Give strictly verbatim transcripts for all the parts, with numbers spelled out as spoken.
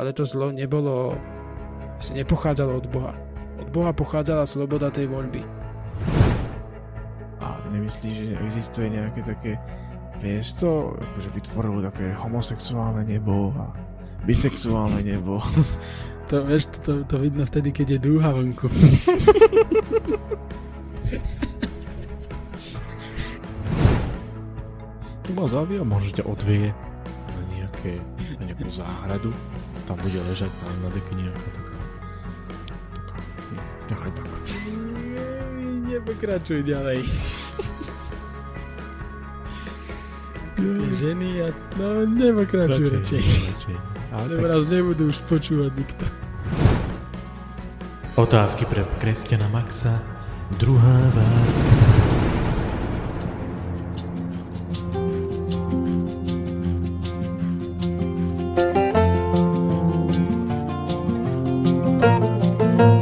ale to zlo nebolo, vlastne nepochádzalo od Boha. Od Boha pochádzala sloboda tej voľby. A nemyslíš, že existuje nejaké také miesto, akože vytvorilo také homosexuálne nebo a bisexuálne nebo? To, vieš, to, to vidno vtedy, keď je dúha vonku. Tu ma zavia, možno ťa odvie na, nejaké, na nejakú záhradu. Tam bude ležať na, na deke nejaká taká... Taká, taká, taká. Ne, nepokračuj ďalej. Tie ženy a... No, nepokračuj radšej. Teraz nebudú už počúvať nikto. Otázky pre Kristiána Maxa, druhá várka.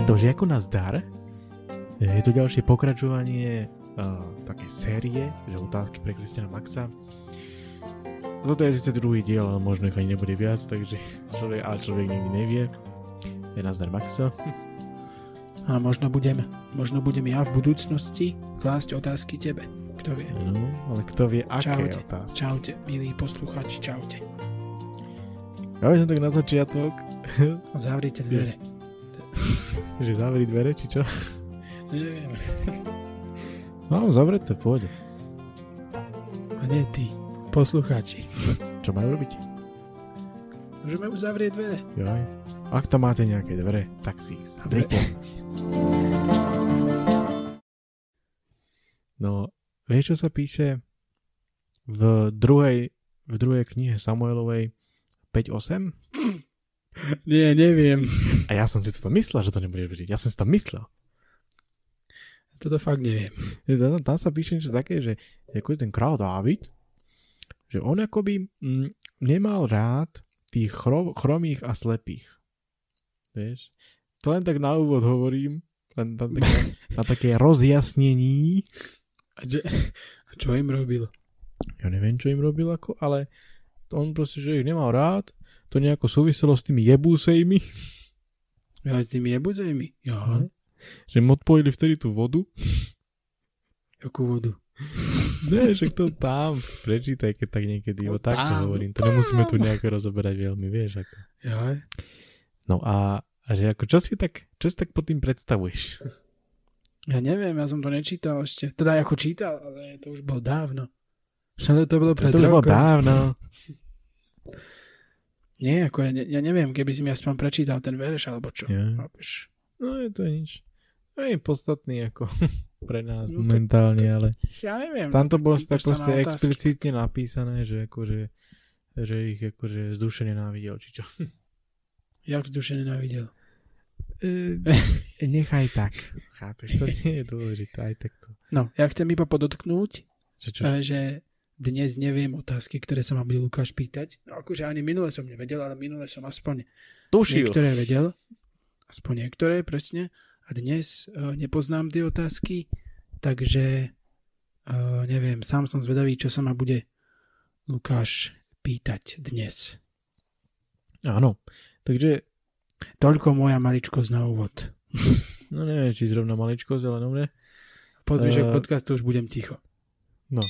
Dožiaku nás dar. Je to ďalšie pokračovanie uh, takej série, že otázky pre Kristiána Maxa. Toto je síce druhý diel, ale možno ich ani nebude viac, takže človek a človek nikdy nevie. Je nás dar Maxo. A možno budem, možno budem ja v budúcnosti klásť otázky tebe. Kto vie? No, ale kto vie, aké čaute, otázky? Čaute, milí poslucháči, čaute. Ja by som tak na začiatok... Zavrite dvere. Že zavri dvere, či čo? Neviem. No, zavrite, pôjde. A nie ty, poslucháči. Čo majú robiť? Môžeme uzavrieť dvere. Joj. Ak tam máte nejaké dvere, tak si ich zavrite. No, vieš, čo sa píše v druhej, v druhej knihe Samuelovej päť osem? Nie, neviem. A ja som si to myslel, že to nebudeš vedieť. Ja som si to myslel. Toto fakt neviem. Tam sa píše niečo také, že ten kráľ Dávid, že on akoby m, nemal rád tých chrom, chromých a slepých. Vieš? To len tak na úvod hovorím, len na, na, na také rozjasnení. A, že, a čo im robil? Ja neviem, čo im robil, ako, ale on proste, že ich nemal rád, to nejako súviselo s tými jebúsejmi. Ja s tými jebúsejmi? Ja. Že im odpojili vtedy tú vodu. Jakú vodu? Ne, však to tam prečítaj, keď tak niekedy, o tak to hovorím. To nemusíme tu nejako rozoberať veľmi, vieš, ako. Jaj. No a, a že ako, čo si tak, čo si tak pod tým predstavuješ? Ja neviem, ja som to nečítal ešte. Teda ako čítal, ale to už bolo dávno. Však to bolo pred rokom. To bolo dávno. Nie, ako ja, ja neviem, keby si mi aspoň prečítal ten verš, alebo čo. Ja. No je to nič. To je podstatný ako pre nás no, momentálne, to, to, ale ja neviem. Tam to bolo tak proste na explicitne napísané, že akože, že ich akože z duše nenávidel, či čo. Jak z duše nenávidel? E, nechaj tak. Chápeš, to nie je dôležité, aj takto. No, ja chcem iba podotknúť, že, že dnes neviem otázky, ktoré sa ma bude Lukáš pýtať. No akože ani minule som nevedel, ale minule som aspoň tušil. Niektoré vedel, aspoň niektoré, presne. A dnes uh, nepoznám tie otázky, takže uh, neviem, sám som zvedavý, čo sa ma bude Lukáš pýtať dnes. Áno. Takže toľko moja maličkosť na úvod. No neviem, či zrovna maličkosť, ale dobre. Po zvyšok uh, podcastu už budem ticho. No.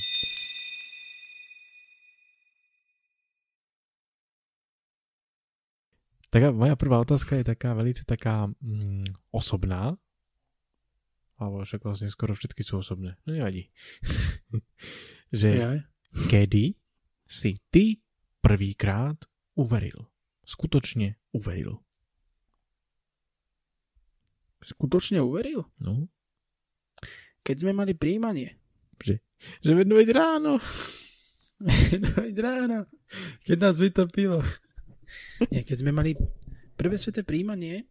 Taká moja prvá otázka je taká veľmi taká mm, osobná. Alebo však vlastne skoro všetky sú osobné. No nevadí. Že ja. Kedy si ty prvýkrát uveril? Skutočne uveril. Skutočne uveril? No. Keď sme mali prijímanie. Že, že vedno veď ráno. Vedno veď ráno. Keď nás vytopilo. Nie, keď sme mali prvé sveté prijímanie,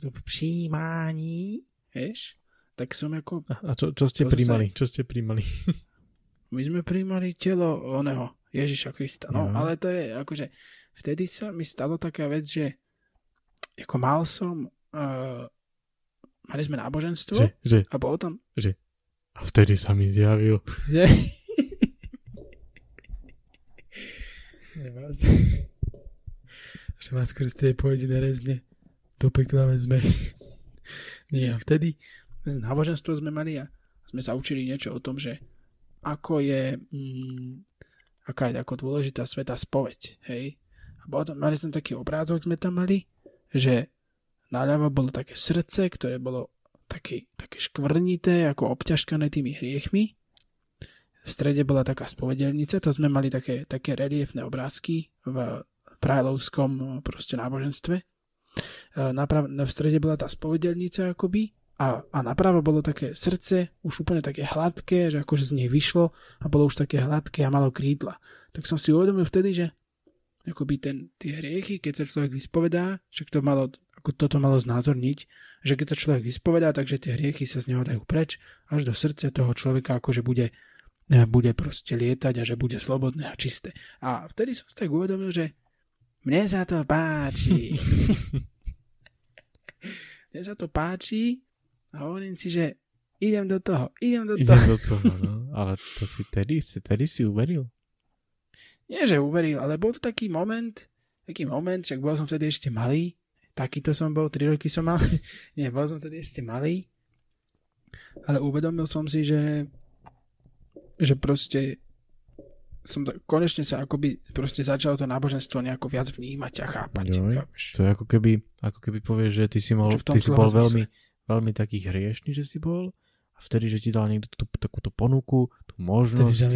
prijímání, vieš, tak som ako... A čo, čo ste prijímali? Čo ste prijímali? My sme prijímali telo oného Ježiša Krista. No, ale to je akože... Vtedy sa mi stalo taká vec, že ako mal som, uh, mali sme náboženstvo, že, že, a bol tam... Že, a vtedy sa mi zjavil. Že... že vás Kristej pôjde nerezne do pekla vezme. Nie, a vtedy z náboženstva sme mali a sme sa učili niečo o tom, že ako je mm, aká je ako dôležitá svätá spoveď, hej. A potom mali sme taký obrázok, sme tam mali, že naľavo bolo také srdce, ktoré bolo také, také škvrnité, ako obťažkané tými hriechmi. V strede bola taká spovedelnica, to sme mali také, také reliefné obrázky v prajlovskom proste náboženstve. Naprav, v strede bola tá spovedelnica akoby a, a napravo bolo také srdce, už úplne také hladké, že akože z nej vyšlo a bolo už také hladké a malo krídla. Tak som si uvedomil vtedy, že akoby ten, tie hriechy, keď sa človek vyspovedá, však to malo, ako toto malo znázorniť, že keď sa človek vyspovedá, takže tie hriechy sa z neho dajú preč až do srdca toho človeka, akože bude bude proste lietať a že bude slobodné a čisté. A vtedy som si tak uvedomil, že mne sa to páči. mne sa to páči a hovorím si, že idem do toho, idem do idem toho. Idem do toho, no. Ale to si tedy, si tedy si uveril? Nie, že uveril, ale bol to taký moment, taký moment, však bol som vtedy ešte malý, takýto som bol, tri roky som mal, nie, bol som vtedy ešte malý, ale uvedomil som si, že že proste som to, konečne sa akoby proste začalo to náboženstvo nejako viac vnímať a chápať. Jo, to je ako keby, ako keby povieš, že ty si, mal, ty si bol veľmi, veľmi taký hriešný, že si bol a vtedy, že ti dal niekto tú, takúto ponuku, tú možnosť,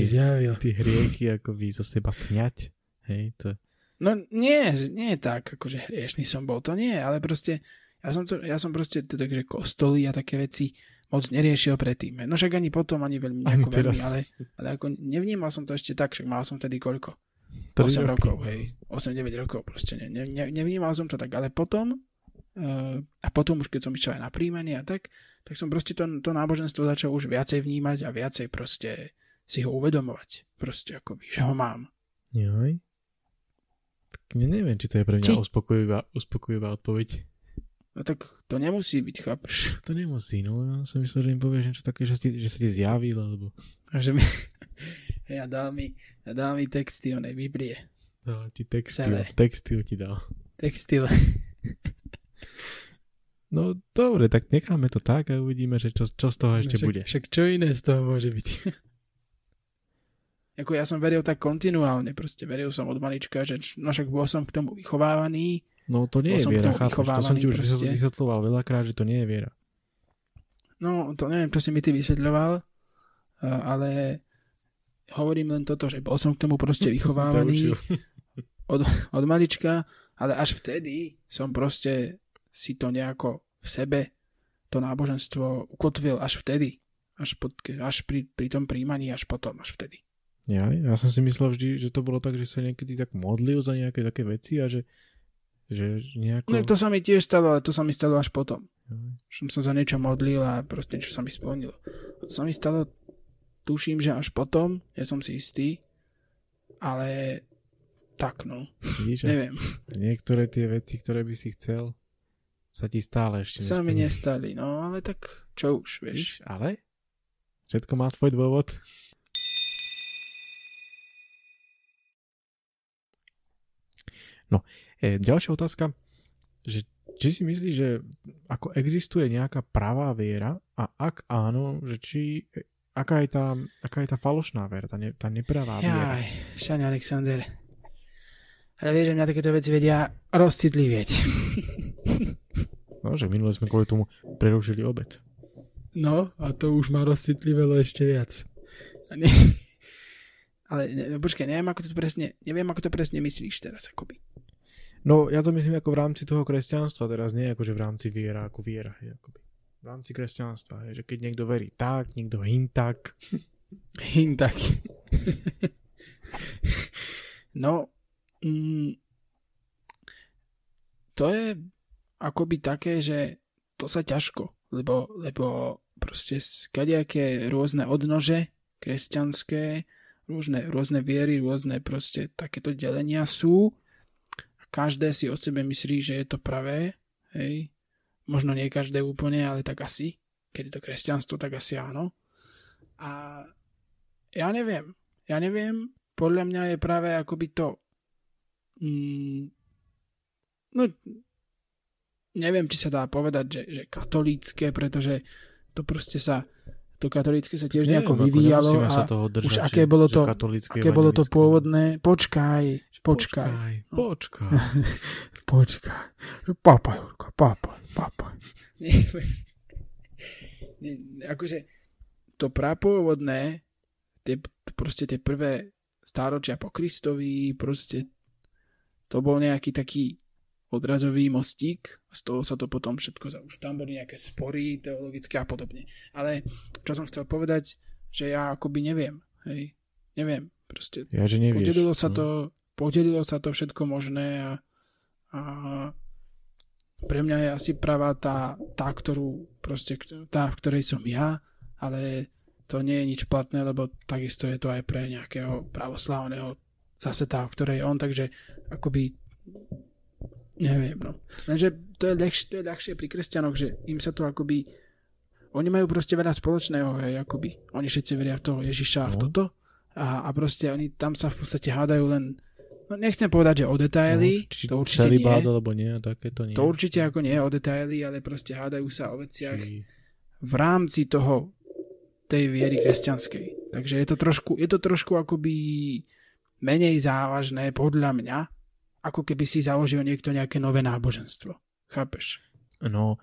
tie hriechy akoby zo seba sňať. Hej, to... No nie, nie je tak, akože hriešný som bol, to nie, ale proste ja som, to, ja som proste to takže kostoly a také veci moc neriešil predtým. No však ani potom, ani veľmi, ani veľmi ale, ale ako nevnímal som to ešte tak, však mal som tedy koľko? osem rokov, hej. osem deväť rokov proste. Ne, ne, nevnímal som to tak, ale potom uh, a potom už keď som išiel aj na príjmanie a tak, tak som proste to, to náboženstvo začal už viacej vnímať a viacej proste si ho uvedomovať. Proste akoby, že ho mám. Joj. Tak neviem, či to je pre mňa uspokojivá, uspokojivá odpoveď. No tak to nemusí byť, chápeš? To nemusí, no ja som myslel, že im povieš niečo také, že, si, že sa ti zjavil, alebo... A že mi... Ja dal mi, ja dal mi textil, ne, Biblie. Dal ti textil, Seme. textil ti dal. Textil. No dobre, tak necháme to tak a uvidíme, že čo, čo z toho ešte no, však, bude. Však čo iné z toho môže byť? Ako ja som veril tak kontinuálne, proste veril som od malička, že no však bol som k tomu vychovávaný. No to nie je viera, chápeš, to som ti už proste vysvetľoval veľakrát, že to nie je viera. No to neviem, čo si mi ty vysvetľoval, ale hovorím len toto, že bol som k tomu proste vychovávaný od, od malička, ale až vtedy som proste si to nejako v sebe, to náboženstvo ukotvil až vtedy, až, pod, až pri, pri tom príjmaní, až potom, až vtedy. Ja, ja som si myslel vždy, že to bolo tak, že sa niekedy tak modlil za nejaké také veci a že Že nejako... No to sa mi tiež stalo, ale to sa mi stalo až potom. Mm. Som sa za niečo modlil a proste niečo sa mi splnilo. To sa mi stalo, tuším, že až potom, ja som si istý, ale tak no, Vidíš, neviem. Niektoré tie veci, ktoré by si chcel, sa ti stále ešte nesplnili. Sa mi nestali, no ale tak čo už, vieš. Víš, ale všetko má svoj dôvod. No, E, ďalšia otázka, že či si myslíš, že ako existuje nejaká pravá viera a ak áno, že či aká je tá, aká je tá falošná viera, tá, ne, tá nepravá viera? Jaj, Šaň Alexander. Ale vieš, že mňa takéto veci vedia rozcitlivieť. No, že minule sme kvôli tomu prerušili obed. No, a to už ma rozcitlivelo ešte viac. Ne, ale ne, počkaj, neviem ako, to presne, neviem, ako to presne myslíš teraz, akoby. No, ja to myslím ako v rámci toho kresťanstva, teraz nie akože v rámci viera, ako viera, hej, akoby. V rámci kresťanstva, hej, že keď niekto verí tak, niekto hintak. Hintak. No, mm, to je akoby také, že to sa ťažko, lebo, lebo proste kadejaké rôzne odnože kresťanské, rôzne, rôzne viery, rôzne proste takéto delenia sú. Každé si o sebe myslí, že je to pravé, hej, možno nie každé úplne, ale tak asi, keď je to kresťanstvo, tak asi áno. A ja neviem, ja neviem, podľa mňa je práve akoby to, mm, no, neviem, či sa dá povedať, že, že katolícke, pretože to proste sa, to katolícke sa tiež neviem, nejako vyvíjalo a držať, už aké bolo to, aké bolo to pôvodné, počkaj, Počkaj, počkaj. Počkaj. počkaj. Pápa, Jurko, pápa, pápa. Akože to prapôvodné, tie, proste tie prvé stáročia po Kristovi, proste to bol nejaký taký odrazový mostík, z toho sa to potom všetko zaujíš. Tam boli nejaké spory teologické a podobne. Ale čo som chcel povedať, že ja akoby neviem. Hej? Neviem. Proste ja, že nevieš. Podelilo sa no. to... Podelilo sa to všetko možné a, a pre mňa je asi pravá tá, tá, ktorú proste, tá, v ktorej som ja, ale to nie je nič platné, lebo takisto je to aj pre nejakého pravoslávneho zase tá, v ktorej on, takže akoby neviem, no. Lenže to je ľahšie, to je ľahšie pri kresťanoch, že im sa to akoby, oni majú proste veľa spoločného, hej, akoby. Oni všetci veria v toho Ježiša a v toto a, a proste oni tam sa v podstate hádajú len. No, nechcem povedať, že o detaily, no, či, to určite nie. Báda, alebo nie, takéto nie. To určite ako nie o detaily, ale proste hádajú sa o veciach či... v rámci toho tej viery kresťanskej. Takže je to trošku, je to trošku akoby menej závažné podľa mňa, ako keby si založil niekto nejaké nové náboženstvo. Chápeš? No,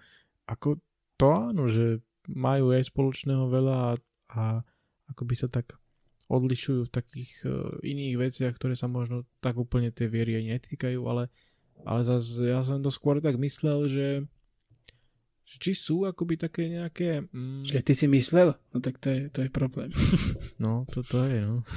ako to áno, že majú aj spoločného veľa a, a akoby sa tak odlišujú v takých uh, iných veciach, ktoré sa možno tak úplne tej viery aj netýkajú, ale, ale zase ja som to skôr tak myslel, že či sú akoby také nejaké... Mm, Čiže ty si myslel? No tak to je, to je problém. No, to, to je, no.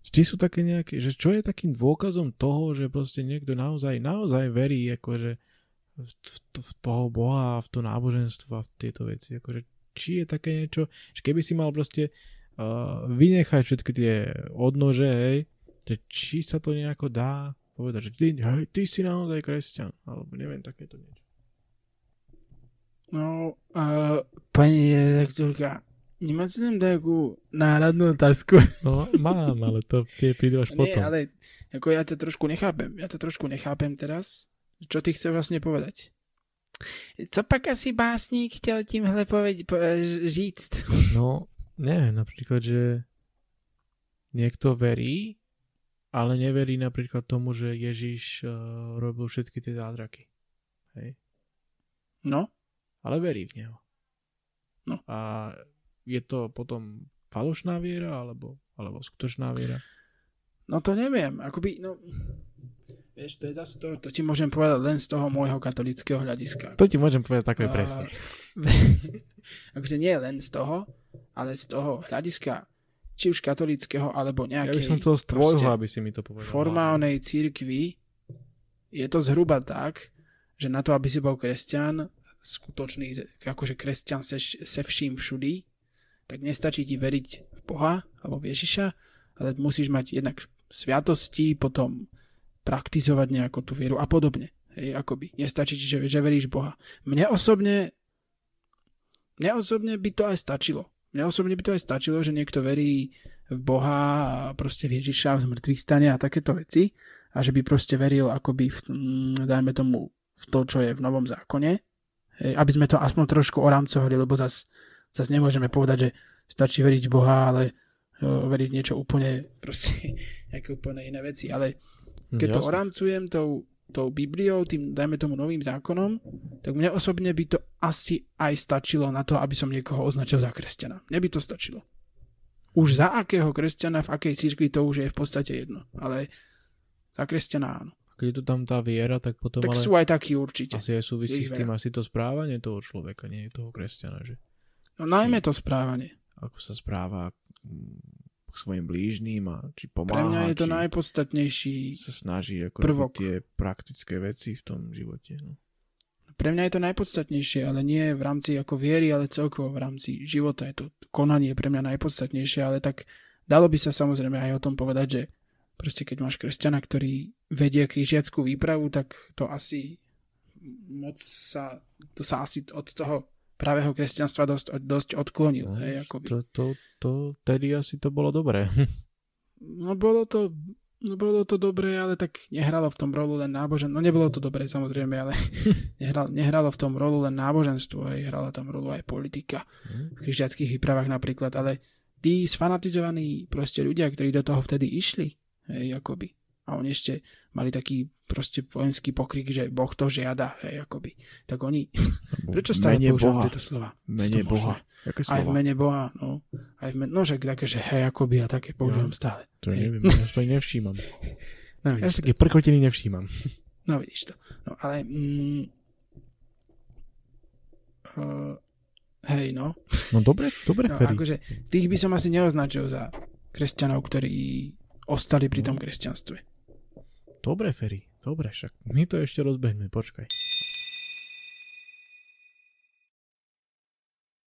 Či sú také nejaké, že čo je takým dôkazom toho, že proste niekto naozaj, naozaj verí akože v, v, v toho Boha, v to náboženstvo a v tieto veci. Akože, či je také niečo, že keby si mal proste Uh, vynechaj všetky tie odnože, hej, či sa to nejako dá povedať, že ty, hej, ty si naozaj kresťan, alebo neviem, takéto niečo. No, uh, pani redaktorka, nemáte tam takú náhradnú otázku? No, mám, ale to tie prídu až potom. Nie, ale ako ja to trošku nechápem, ja to trošku nechápem teraz, čo ty chceš vlastne povedať. Co pak asi básník chtěl tímhle povedať, po, říct? No, ne, napríklad, že niekto verí, ale neverí napríklad tomu, že Ježiš uh, robil všetky tie zázraky. Hej? No. Ale verí v neho. No. A je to potom falošná viera, alebo, alebo skutočná viera? No to neviem. Akoby, no... Vieš, to je zase to, to ti môžem povedať len z toho môjho katolického hľadiska. To ti môžem povedať takové presne. Akože nie len z toho, ale z toho hľadiska, či už katolického, alebo nejakej... Ja by som toho z tvojho, aby si mi to povedal. Formálnej cirkvi je to zhruba tak, že na to, aby si bol kresťan, skutočný, akože kresťan se, se vším všudy, tak nestačí ti veriť v Boha, alebo v Ježiša, ale musíš mať jednak sviatosti, potom praktizovať nejakú tú vieru a podobne. Hej, akoby. Nestačí, že, že veríš Boha. Mne osobne mne osobne by to aj stačilo. Mne osobne by to aj stačilo, že niekto verí v Boha a proste v Ježiša, v zmrtvých stane a takéto veci a že by proste veril akoby v, dajme tomu v to, čo je v Novom zákone. Hej, aby sme to aspoň trošku orámcovali, lebo zase zas nemôžeme povedať, že stačí veriť v Boha, ale jo, veriť niečo úplne proste nejaké úplne iné veci, ale keď to orámcujem tou, tou Bibliou, tým dajme tomu novým zákonom, tak mne osobne by to asi aj stačilo na to, aby som niekoho označil za kresťana. Mne by to stačilo. Už za akého kresťana, v akej cirkvi, to už je v podstate jedno. Ale za kresťana áno. Keď je tu tam tá viera, tak potom tak ale... Tak sú aj takí určite. Asi aj súvisí s tým asi to správanie toho človeka, nie toho kresťana, že? No najmä to správanie. Ako sa správa... svojim blížnym a či pomáha. Pre mňa je to najpodstatnejší sa snaží ako prvok. Tie praktické veci v tom živote. No. Pre mňa je to najpodstatnejšie, ale nie v rámci ako viery, ale celkovo v rámci života. Je to konanie pre mňa najpodstatnejšie, ale tak dalo by sa samozrejme aj o tom povedať, že proste keď máš kresťana, ktorý vedie križiackú výpravu, tak to asi moc sa, to sa asi od toho pravého kresťanstva dosť, dosť odklonil. No, hej, to, to, to, tedy asi to bolo dobré. No bolo to No bolo to dobré, ale tak nehralo v tom rolu len náboženstvo. No nebolo to dobré, samozrejme, ale nehralo, nehralo v tom rolu len náboženstvo, aj hrala tam rolu aj politika v križďackých výpravách napríklad, ale tí sfanatizovaní proste ľudia, ktorí do toho vtedy išli, hej, akoby. A oni ešte mali taký proste vojenský pokrik, že Boh to žiada, hej, akoby. Tak oni, prečo stále používam tieto slova? Mene Boha. Jaké slova? Aj v mene Boha, no. Aj v mene, no, že také, že hej, akoby, a také používam stále. To neviem, ja to nevšímam. No, ja si také prkotiny nevšímam. No, vidíš to. No, ale... Mm, uh, Hej, no. No dobre, dobre, no, Feri. Akože, tých by som asi neoznačil za kresťanov, ktorí ostali pri tom kresťanstve. Dobre, Feri, dobre, však my to ešte rozbehneme, počkaj.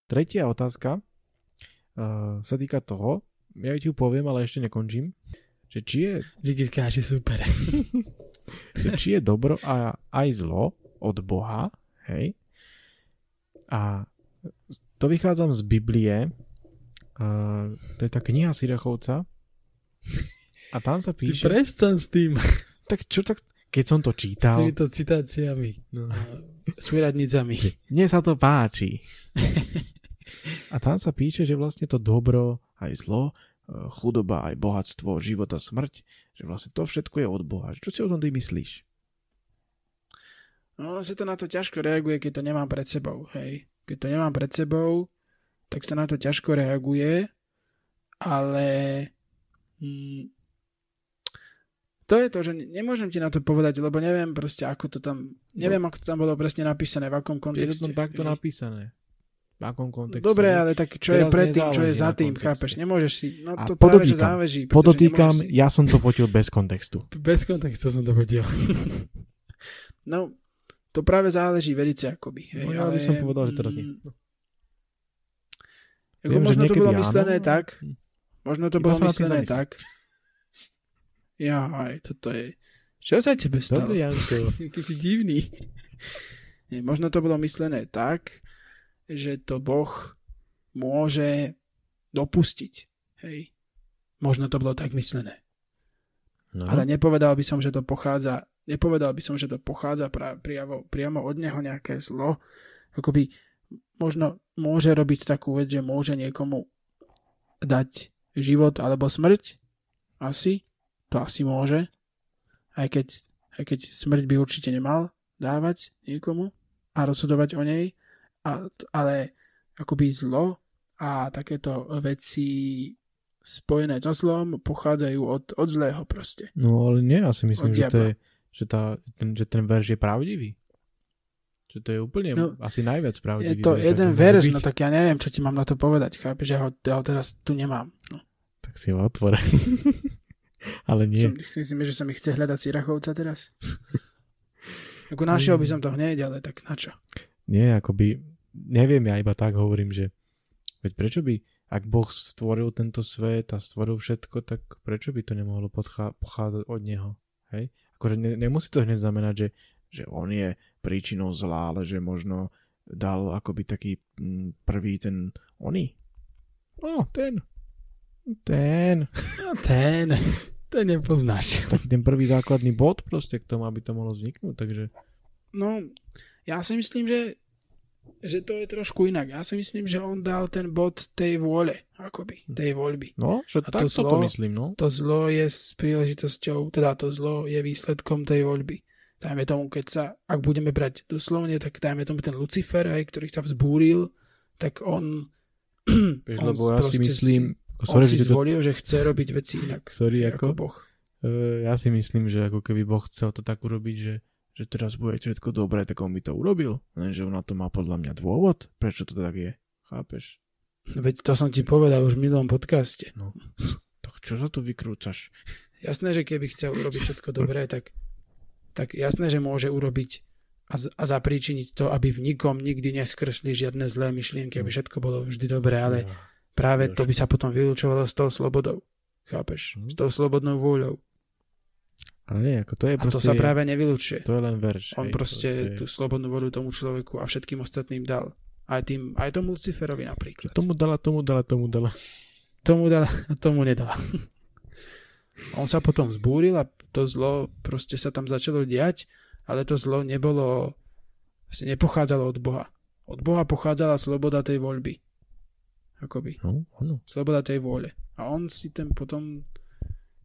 Tretia otázka uh, sa týka toho, ja ti ju poviem, ale ešte nekončím, že či je... Digitka, že super. Či je dobro a aj zlo od Boha, hej, a to vychádzam z Biblie, uh, to je tá kniha Sirachovca a tam sa píše... Ty prestan s tým. Tak čo tak, keď som to čítal... S týmito citáciami, no, s úradnicami. Mne sa to páči. A tam sa píše, že vlastne to dobro aj zlo, chudoba aj bohatstvo, život a smrť, že vlastne to všetko je od Boha. Čo si o tom ty myslíš? No, sa to na to ťažko reaguje, keď to nemám pred sebou, hej. Keď to nemám pred sebou, tak sa na to ťažko reaguje, ale hm, to je to, že nemôžem ti na to povedať, lebo neviem proste, ako to tam, neviem, no. ako to tam bolo presne napísané, v akom kontexte. Je to tam takto napísané, v akom kontexte. Dobre, ale tak čo je predtým, čo je za tým, chápeš, nemôžeš si, no to práve, že záleží. Podotýkam, si... ja som to fotil bez kontextu. Bez kontextu som to fotil. No, to práve záleží velice akoby. Hej, no ja ale... by som povedal, že teraz nie. No. Viem, možno to bolo myslené áno, tak. Možno to bolo myslené tak. Ja, aj, toto je... Čo sa tebe stalo? Dobre, Janko. Ty si divný. Nie, možno to bolo myslené tak, že to Boh môže dopustiť. Hej. Možno to bolo tak myslené. No. Ale nepovedal by som, že to pochádza Nepovedal by som, že to pochádza pra, priamo, priamo od neho nejaké zlo. Akoby možno môže robiť takú vec, že môže niekomu dať život alebo smrť. Asi. To asi môže. Aj keď, aj keď smrť by určite nemal dávať niekomu a rozhodovať o nej. A, ale akoby zlo a takéto veci... spojené so zlom pochádzajú od, od zlého proste. No ale nie, ja si myslím, že, to je, že, tá, ten, že ten verš je pravdivý. Že to je úplne no, asi najviac pravdivý. Je to verš, jeden verš, no tak ja neviem, čo ti mám na to povedať, chápeš, ja ho, ja ho teraz tu nemám. No. Tak si ho otvor. Ale nie. Myslím si, že sa mi chce hľadať Sirachovca teraz. Ako našiel by som to hneď, ale tak na čo? Nie, akoby, neviem, ja iba tak hovorím, že veď prečo by ak Boh stvoril tento svet a stvoril všetko, tak prečo by to nemohlo podchá- pochádzať od Neho? Hej? Akože ne- nemusí to hneď znamenať, že, že on je príčinou zla, ale že možno dal akoby taký prvý ten oný. O, ten. Ten. No, ten. Ten nepoznáš. Taký ten prvý základný bod proste k tomu, aby to mohlo vzniknúť, takže... No, ja si myslím, že že to je trošku inak. Ja si myslím, že on dal ten bod tej vôle, akoby, tej voľby. No, že tak to zlo, to myslím, no. To zlo je s príležitosťou, teda to zlo je výsledkom tej voľby. Dajme tomu, keď sa, ak budeme brať doslovne, tak dajme tomu ten Lucifer, aj, ktorý sa vzbúril, tak on, Bež, on lebo ja si myslím, si, sorry, on si zvolil, to... že chce robiť veci inak. Sorry, ako, ako Boh. Uh, ja si myslím, že ako keby Boh chcel to tak urobiť, že že teraz bude všetko dobré, tak on by to urobil. Lenže on na to má podľa mňa dôvod, prečo to tak je. Chápeš? Veď to som ti povedal už v minulom podcaste. No. Tak čo sa tu vykrúcaš? Jasné, že keby chcel urobiť všetko dobré, tak, tak jasné, že môže urobiť a, a zapríčiniť to, aby v nikom nikdy neskresli žiadne zlé myšlienky, aby všetko bolo vždy dobré, ale no, práve to by sa potom vylúčovalo s tou slobodou. Chápeš? S tou slobodnou vôľou. Ale nie, ako to je a proste, to sa práve nevylučuje. To je len verš. On hej, proste to, to je... tú slobodnú voľu tomu človeku a všetkým ostatným dal. Aj, tým, aj tomu Luciferovi napríklad. Tomu dala, tomu dala, tomu dala. Tomu dala, tomu nedala. On sa potom vzbúril a to zlo proste sa tam začalo diať, ale to zlo nebolo, vlastne nepochádzalo od Boha. Od Boha pochádzala sloboda tej voľby. Akoby. No, no. Sloboda tej vôle. A on si ten potom,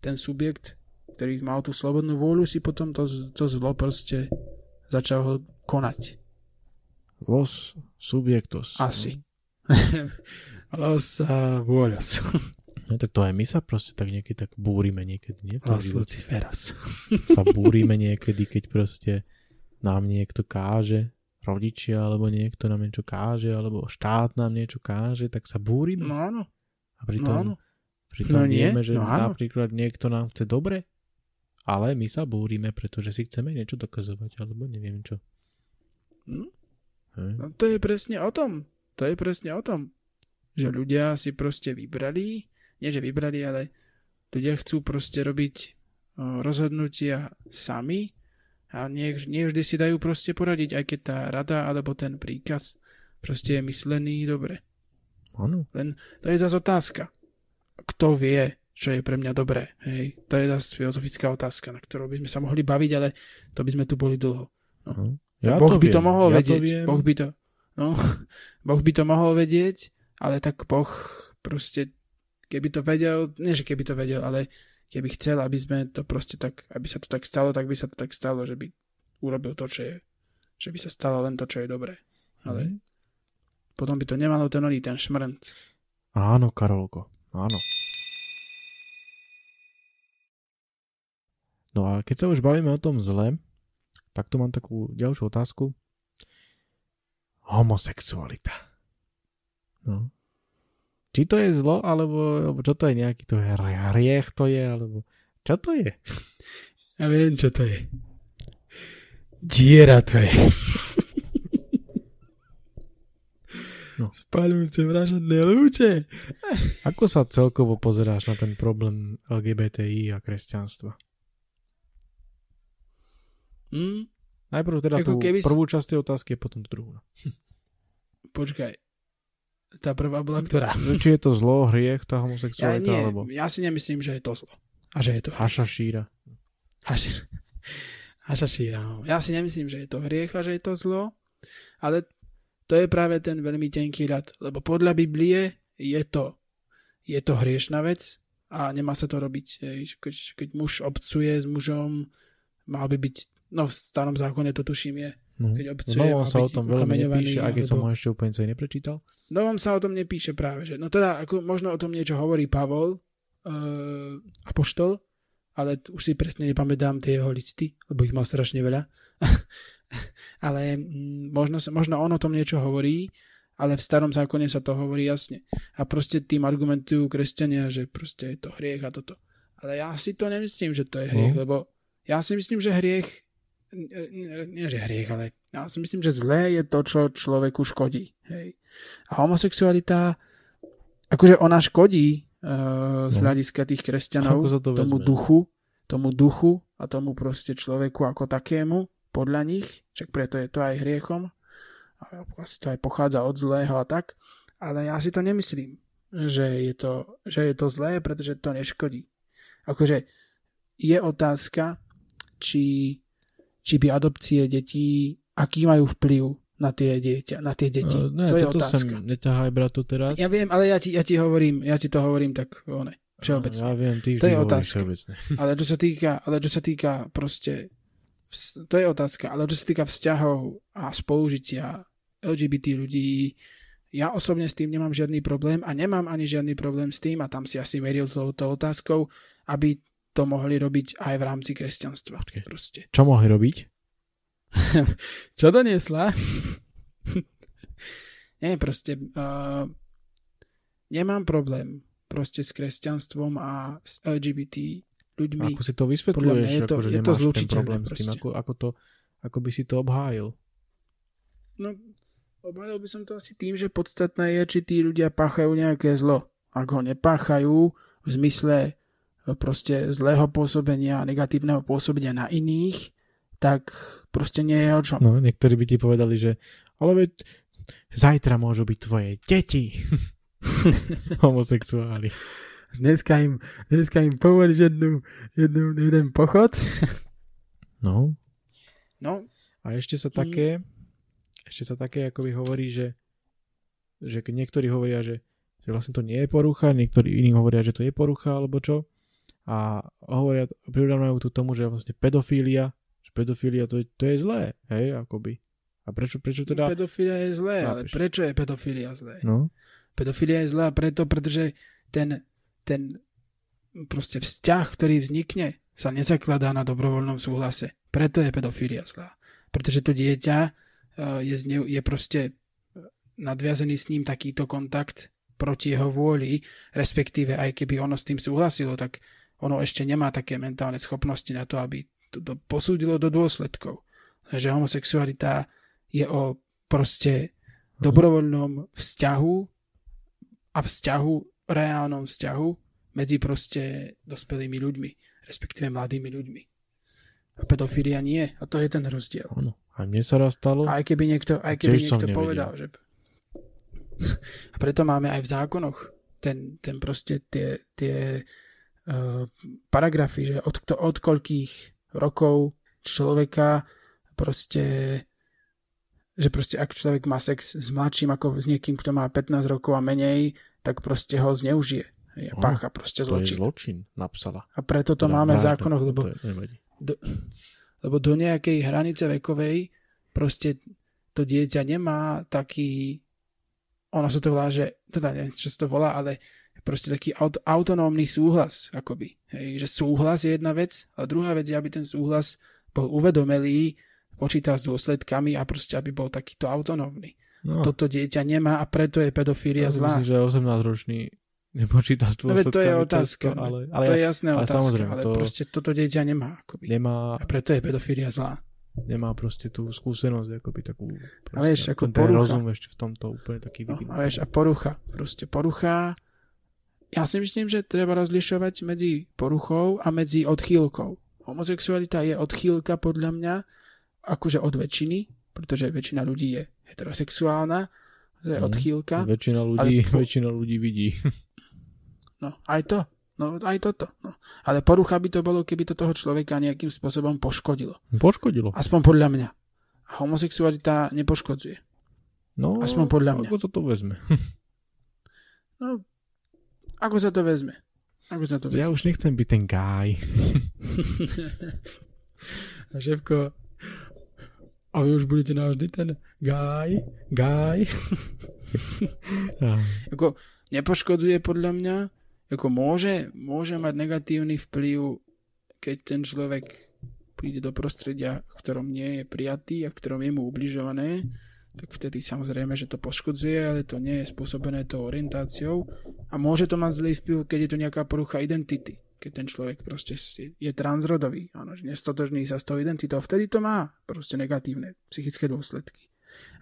ten subjekt, ktorý mal tú slobodnú vôľu, si potom to, to zlo proste začal ho konať. Los subjektos. Asi. No. Los a vôľos. No tak to aj my sa proste tak niekedy tak búrime niekedy. Nie? Los Luciferas. Sa búrime niekedy, keď proste nám niekto káže, rodičia, alebo niekto nám niečo káže, alebo štát nám niečo káže, tak sa búrime. No áno. A pritom, no áno. pritom no vieme, nie. že no napríklad áno. niekto nám chce dobre, ale my sa búrime, pretože si chceme niečo dokazovať, alebo neviem čo. No. Hm? No to je presne o tom. To je presne o tom, že ľudia si proste vybrali, nie že vybrali, ale ľudia chcú proste robiť rozhodnutia sami, a nie, nie vždy si dajú proste poradiť, aj keď tá rada alebo ten príkaz proste je myslený dobre. Áno. Len to je zase otázka. Kto vie, čo je pre mňa dobré? Hej, to je zase filozofická otázka, na ktorú by sme sa mohli baviť, ale to by sme tu boli dlho. No. Uh-huh. Ja Boh to by viem. to mohol ja vedieť. To boh, by to, no, Boh by to mohol vedieť, ale tak Boh proste, keby to vedel, nie že keby to vedel, ale keby chcel, aby sme to proste tak, aby sa to tak stalo, tak by sa to tak stalo, že by urobil to, čo je, že by sa stalo len to, čo je dobré. Ale mm. potom by to nemalo ten oný, ten šmrnc. Áno, Karolko, áno. No a keď sa už bavíme o tom zle, tak tu mám takú ďalšiu otázku. Homosexualita. No. Či to je zlo, alebo, alebo čo to je, nejaký to je hriech to je, alebo čo to je? Ja viem, čo to je. Diera to je. No. Spaľujúce vražedné lúče. Ako sa celkovo pozeráš na ten problém el gé bé té í a kresťanstva? Mm? Najprv teda tú keby... prvú časť tej otázky a potom tú druhú. Počkaj. Tá prvá bola, ktorá... Či je to zlo, hriech, tá homosexualita, ja alebo... Ja si nemyslím, že je to zlo. A že je to hriech. Hašašíra. Haš... Hašašíra, no. Ja si nemyslím, že je to hriech a že je to zlo, ale to je práve ten veľmi tenký ľad, lebo podľa Biblie je to, je to hriešna vec a nemá sa to robiť. Keď, keď muž obcuje s mužom, mal by byť... No v starom zákone to tuším je. No, novom sa o tom veľmi nepíše, aj keď som ho ešte úplne neprečítal. Novom sa o tom nepíše práve, že no teda ako možno o tom niečo hovorí Pavol uh, apoštol, ale už si presne nepamätám tie jeho listy, lebo ich mal strašne veľa. Ale m, možno, možno on o tom niečo hovorí, ale v starom zákone sa to hovorí jasne. A proste tým argumentujú kresťania, že proste je to hriech a toto. Ale ja si to nemyslím, že to je hriech, no. Lebo ja si myslím, že hriech nie že hriech, ale ja si myslím, že zlé je to, čo človeku škodí. Hej. A homosexualita akože ona škodí uh, z hľadiska tých kresťanov to tomu duchu, tomu duchu a tomu proste človeku ako takému podľa nich, však preto je to aj hriechom a asi to aj pochádza od zlého a tak, ale ja si to nemyslím, že je to, že je to zlé, pretože to neškodí. Akože je otázka, či či by adopcie detí, aký majú vplyv na tie, dieťa, na tie deti. Uh, ne, to je otázka. Neťahaj, bratu, teraz. Ja viem, ale ja ti, ja ti hovorím, ja ti to hovorím tak oh, ne, všeobecne. Uh, ja viem, ty to je otázka. Ale čo sa týka, ale čo sa týka proste, to je otázka, ale čo sa týka vzťahov a spolužitia el gé bé té ľudí, ja osobne s tým nemám žiadny problém a nemám ani žiadny problém s tým a tam si asi meril touto otázkou, aby to mohli robiť aj v rámci kresťanstva. Proste. Čo mohli robiť? Čo doniesla? Nie, proste uh, nemám problém proste s kresťanstvom a s el gé bé té ľuďmi. Ako si to vysvetľuješ? Je to, ako, že je to zlučiteľné. S tým, ako, ako, to, ako by si to obhájil? No, obhájil by som to asi tým, že podstatné je, či tí ľudia páchajú nejaké zlo. Ak ho nepáchajú v zmysle proste zlého pôsobenia, negatívneho pôsobenia na iných, tak proste nie je o čom. No, niektorí by ti povedali, že ale veď zajtra môžu byť tvoje deti homosexuáli. Dneska im, dneska im povolíš jednu, jednu, jeden pochod. No. No. A ešte sa také, ešte sa také akoby hovorí, že, že niektorí hovoria, že, že vlastne to nie je porucha, niektorí iní hovoria, že to je porucha, alebo čo. A hovoria, prirovnávajú to tomu, že vlastne pedofília, že pedofília to je, to je zlé, hej, akoby. A prečo, prečo teda... Pedofília je zlé, ale prečo je pedofília zlé? No. Pedofília je zlá preto, pretože ten, ten proste vzťah, ktorý vznikne, sa nezakladá na dobrovoľnom súhlase. Preto je pedofília zlá. Pretože to dieťa je, zne, je proste nadviazený s ním takýto kontakt proti jeho vôli, respektíve aj keby ono s tým súhlasilo, tak ono ešte nemá také mentálne schopnosti na to, aby to posúdilo do dôsledkov. Že homosexualita je o proste dobrovoľnom vzťahu a vzťahu, reálnom vzťahu medzi proste dospelými ľuďmi, respektíve mladými ľuďmi. A pedofília nie. A to je ten rozdiel. Ano. A mne sa raz stalo. A aj keby niekto, aj keby niekto povedal, že... A preto máme aj v zákonoch ten, ten proste tie, tie uh, paragrafy, že od, kto, od koľkých rokov človeka proste, že proste ak človek má sex s mladším ako s niekým, kto má pätnásť rokov a menej, tak proste ho zneužije. Je oh, pácha proste zločin. To je zločin, napsala. A preto to teda máme v zákonoch, lebo... Do, lebo do nejakej hranice vekovej proste to dieťa nemá taký, ono sa to volá, že, teda neviem, čo sa to volá, ale proste taký aut, autonómny súhlas, akoby. Hej, že súhlas je jedna vec, a druhá vec je, aby ten súhlas bol uvedomelý, počítal s dôsledkami a proste, aby bol takýto autonómny. No. Toto dieťa nemá a preto je pedofília no, zlá. Myslím, že osemnásťročný nepočíta s dôsledkami. To je otázka. Testo, ale, ale, to je jasná ale otázka, ale to, proste toto dieťa nemá. Akoby. Nemá. A preto je pedofília zlá. Nemá proste tú skúsenosť, akoby takú... Proste, a vieš, ako ten porucha. Rozum ešte v tomto úplne taký vyvinutý. No, a vieš, a porucha. Proste porucha... Ja si myslím, že treba rozlišovať medzi poruchou a medzi odchýlkou. Homosexualita je odchýlka podľa mňa akože od väčšiny, pretože väčšina ľudí je heterosexuálna, to je odchýlka. Väčšina ľudí, po... väčšina ľudí vidí... No, aj to. No, aj toto. No. Ale porucha by to bolo, keby to toho človeka nejakým spôsobom poškodilo. Poškodilo? Aspoň podľa mňa. A homosexualita nepoškodzuje. No, aspoň podľa mňa. Ako sa to vezme? No, ako sa to vezme? Ako sa to vezme? Ja už nechcem byť ten guy. A šéfko, a vy už budete navždy ten guy, guy. Ako nepoškodzuje podľa mňa. Ako môže, môže mať negatívny vplyv, keď ten človek príde do prostredia, v ktorom nie je prijatý a v ktorom je mu ubližované, tak vtedy samozrejme, že to poškodzuje, ale to nie je spôsobené tou orientáciou a môže to mať zlý vplyv, keď je to nejaká porucha identity, keď ten človek proste je transrodový, áno, že nestotožní sa s tou identitou, vtedy to má proste negatívne psychické dôsledky.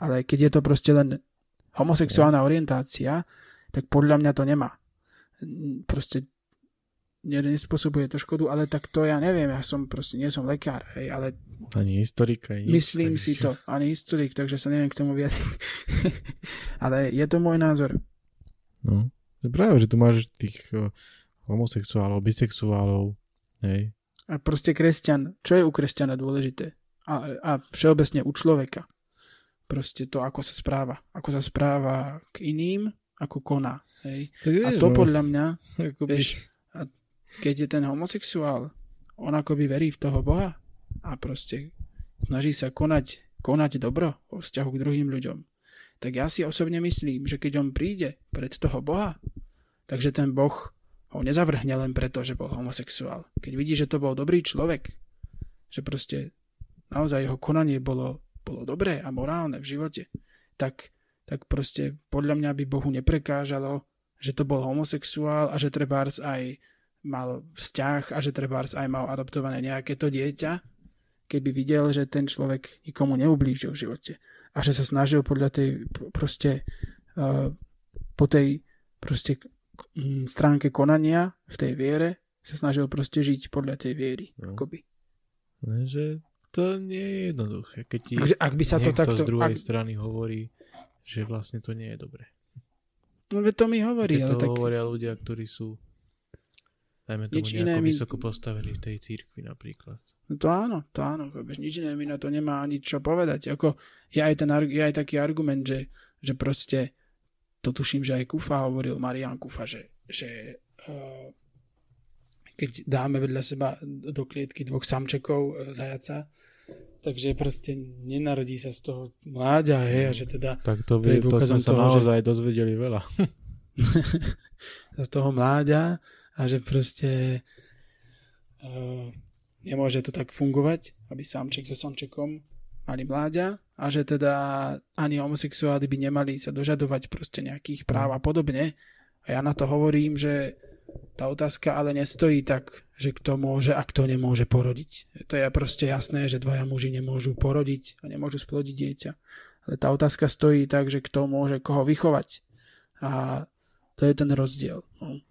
Ale keď je to proste len homosexuálna orientácia, tak podľa mňa to nemá. Proste nespôsobuje to škodu, ale tak to ja neviem, ja som proste, nie som lekár, hej, ale ani historik, ani myslím historik. Si to, ani historik, takže sa neviem k tomu vyjadriť. Ale je to môj názor. No, práve, že tu máš tých homosexuálov, bisexuálov, hej. A proste kresťan, čo je u kresťana dôležité? A, a všeobecne u človeka. Proste to, ako sa správa. Ako sa správa k iným, ako koná. Hej. A to podľa mňa, vieš, a keď je ten homosexuál, on akoby verí v toho Boha a proste snaží sa konať, konať dobro vo vzťahu k druhým ľuďom. Tak ja si osobne myslím, že keď on príde pred toho Boha, takže ten Boh ho nezavrhne len preto, že bol homosexuál. Keď vidí, že to bol dobrý človek, že proste naozaj jeho konanie bolo, bolo dobré a morálne v živote, tak, tak proste podľa mňa by Bohu neprekážalo, že to bol homosexuál a že trebárs aj mal vzťah a že trebárs aj mal adoptované nejaké to dieťa, keby videl, že ten človek nikomu neublížil v živote a že sa snažil podľa tej proste uh, po tej proste um, stránke konania v tej viere sa snažil proste žiť podľa tej viery. No. Akoby. Že to nie je jednoduché. Keď ti ak by sa to takto z druhej ak... strany hovorí, že vlastne to nie je dobre. No veď to mi hovorí, keď ale to tak... hovoria ľudia, ktorí sú dajme tomu nejako mi... vysoko postavený v tej cirkvi napríklad. No to áno, to áno, chápeš, nič iné mi na to nemá ani čo povedať. Ako, ja, aj ten, ja aj taký argument, že, že proste, to tuším, že aj Kufa hovoril, Marian Kufa, že, že uh, keď dáme vedľa seba do klietky dvoch samčekov uh, zajaca, takže proste nenarodí sa z toho mláďa, hej, a že teda... Tak to, by, to sme sa toho, naozaj že... dozvedeli veľa. Z toho mláďa a že proste... Uh, nemôže to tak fungovať, aby samček so samčekom mali mláďa a že teda ani homosexuáli by nemali sa dožadovať proste nejakých práv a podobne. A ja na to hovorím, že tá otázka ale nestojí tak, že kto môže a kto nemôže porodiť. To je proste jasné, že dvaja muži nemôžu porodiť a nemôžu splodiť dieťa. Ale tá otázka stojí tak, že kto môže koho vychovať. A to je ten rozdiel. No.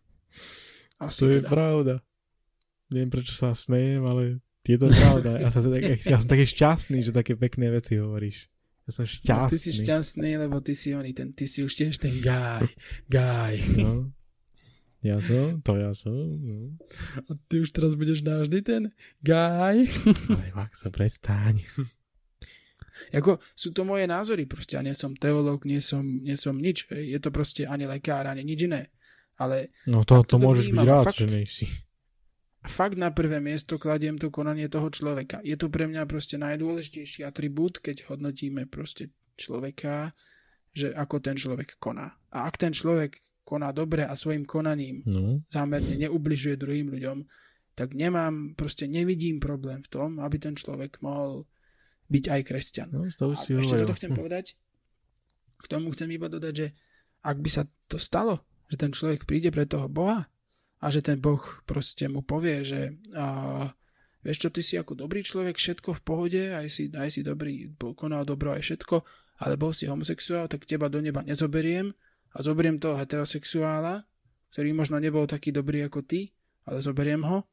To je teda pravda. Neviem, prečo sa smejem, ale je to pravda. Ja, sa, ja som taký šťastný, že také pekné veci hovoríš. Ja som šťastný. No, ty si šťastný, lebo ty si oný, ten, ty si už tiež ten guy, guy. No. Ja som, to ja som. No. A ty už teraz budeš navždy ten guy. Ale fakt sa prestáň. Jako, sú to moje názory, proste ja nie som teológ, nie som, nie som nič. Je to proste ani lekár, ani nič iné. Ale no to, to, to môžeš byť rád, fakt, že nejsi. A fakt na prvé miesto kladiem to konanie toho človeka. Je to pre mňa proste najdôležitejší atribút, keď hodnotíme proste človeka, že ako ten človek koná. A ak ten človek koná dobre a svojim konaním no. zámerne neubližuje druhým ľuďom, tak nemám, proste nevidím problém v tom, aby ten človek mohol byť aj kresťan. No, a ešte hovoril. Toto chcem povedať. K tomu chcem iba dodať, že ak by sa to stalo, že ten človek príde pre toho Boha, a že ten Boh proste mu povie, že a, vieš čo, ty si ako dobrý človek, všetko v pohode, aj si, aj si dobrý, konal dobro aj všetko, ale bol si homosexuál, tak teba do neba nezoberiem a zoberiem toho heterosexuála, ktorý možno nebol taký dobrý ako ty, ale zoberiem ho,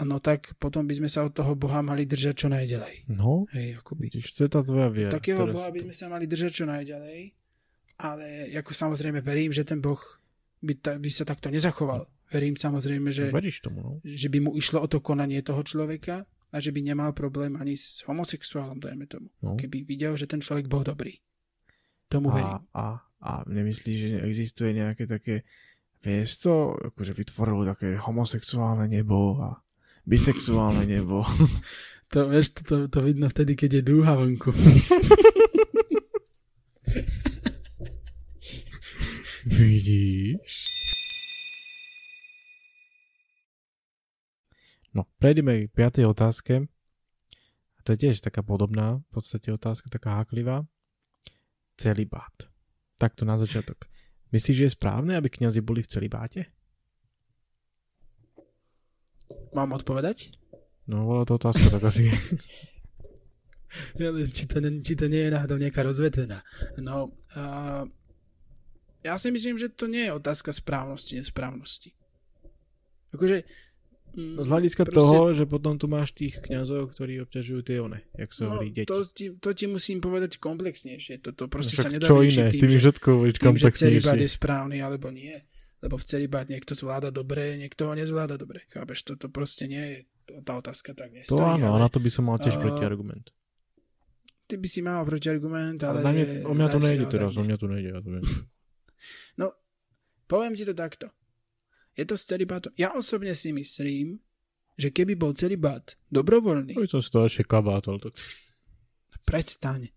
no tak potom by sme sa od toho Boha mali držať čo najďalej. No, hej, akoby. To je tá tvoja viera. Takého Boha by sme sa mali držať čo najďalej, ale ako samozrejme verím, že ten Boh by, ta, by sa takto nezachoval. Verím samozrejme, že, tomu, no? že by mu išlo o to konanie toho človeka a že by nemal problém ani s homosexuálom, dajme tomu. No. Keby videl, že ten človek bol dobrý. Tomu a, verím. A, a nemyslíš, že existuje nejaké také miesto, akože vytvorilo také homosexuálne nebo a bisexuálne nebo? To, vieš, to, to, to vidno vtedy, keď je dúha vonku. Vidíš? No, prejdeme k piatej otázke. A to je tiež taká podobná, v podstate otázka, taká háklivá. Celibát. Takto na začiatok. Myslíš, že je správne, aby kňazi boli v celibáte? Mám odpovedať? No, bola to otázka, tak asi. Ja, či, to, či to nie je náhodou nejaká rozvetvená. No, uh, ja si myslím, že to nie je otázka správnosti, nesprávnosti. Akože z hľadiska proste toho, že potom tu máš tých kňazov, ktorí obťažujú tie one, jak sa hovorí, no, deti. To ti, to ti musím povedať komplexnejšie. Toto proste no, sa nedá riešiť tým, že, tým že celibát je správny alebo nie. Lebo v celibát niekto zvláda dobre, niekto ho nezvláda dobre. Chápeš, toto proste nie je, tá otázka tak nestojí. To áno, ale, na to by som mal tiež uh, protiargument. Ty by si mal protiargument, ale... ale mňa, o mňa to nejde teraz, o mňa to nejde. Ja to viem. No, poviem ti to takto. Je to s celibátom. Ja osobne si myslím, že keby bol celibát dobrovoľný... Oj, som si to ešte kabátol. To... Prestaň.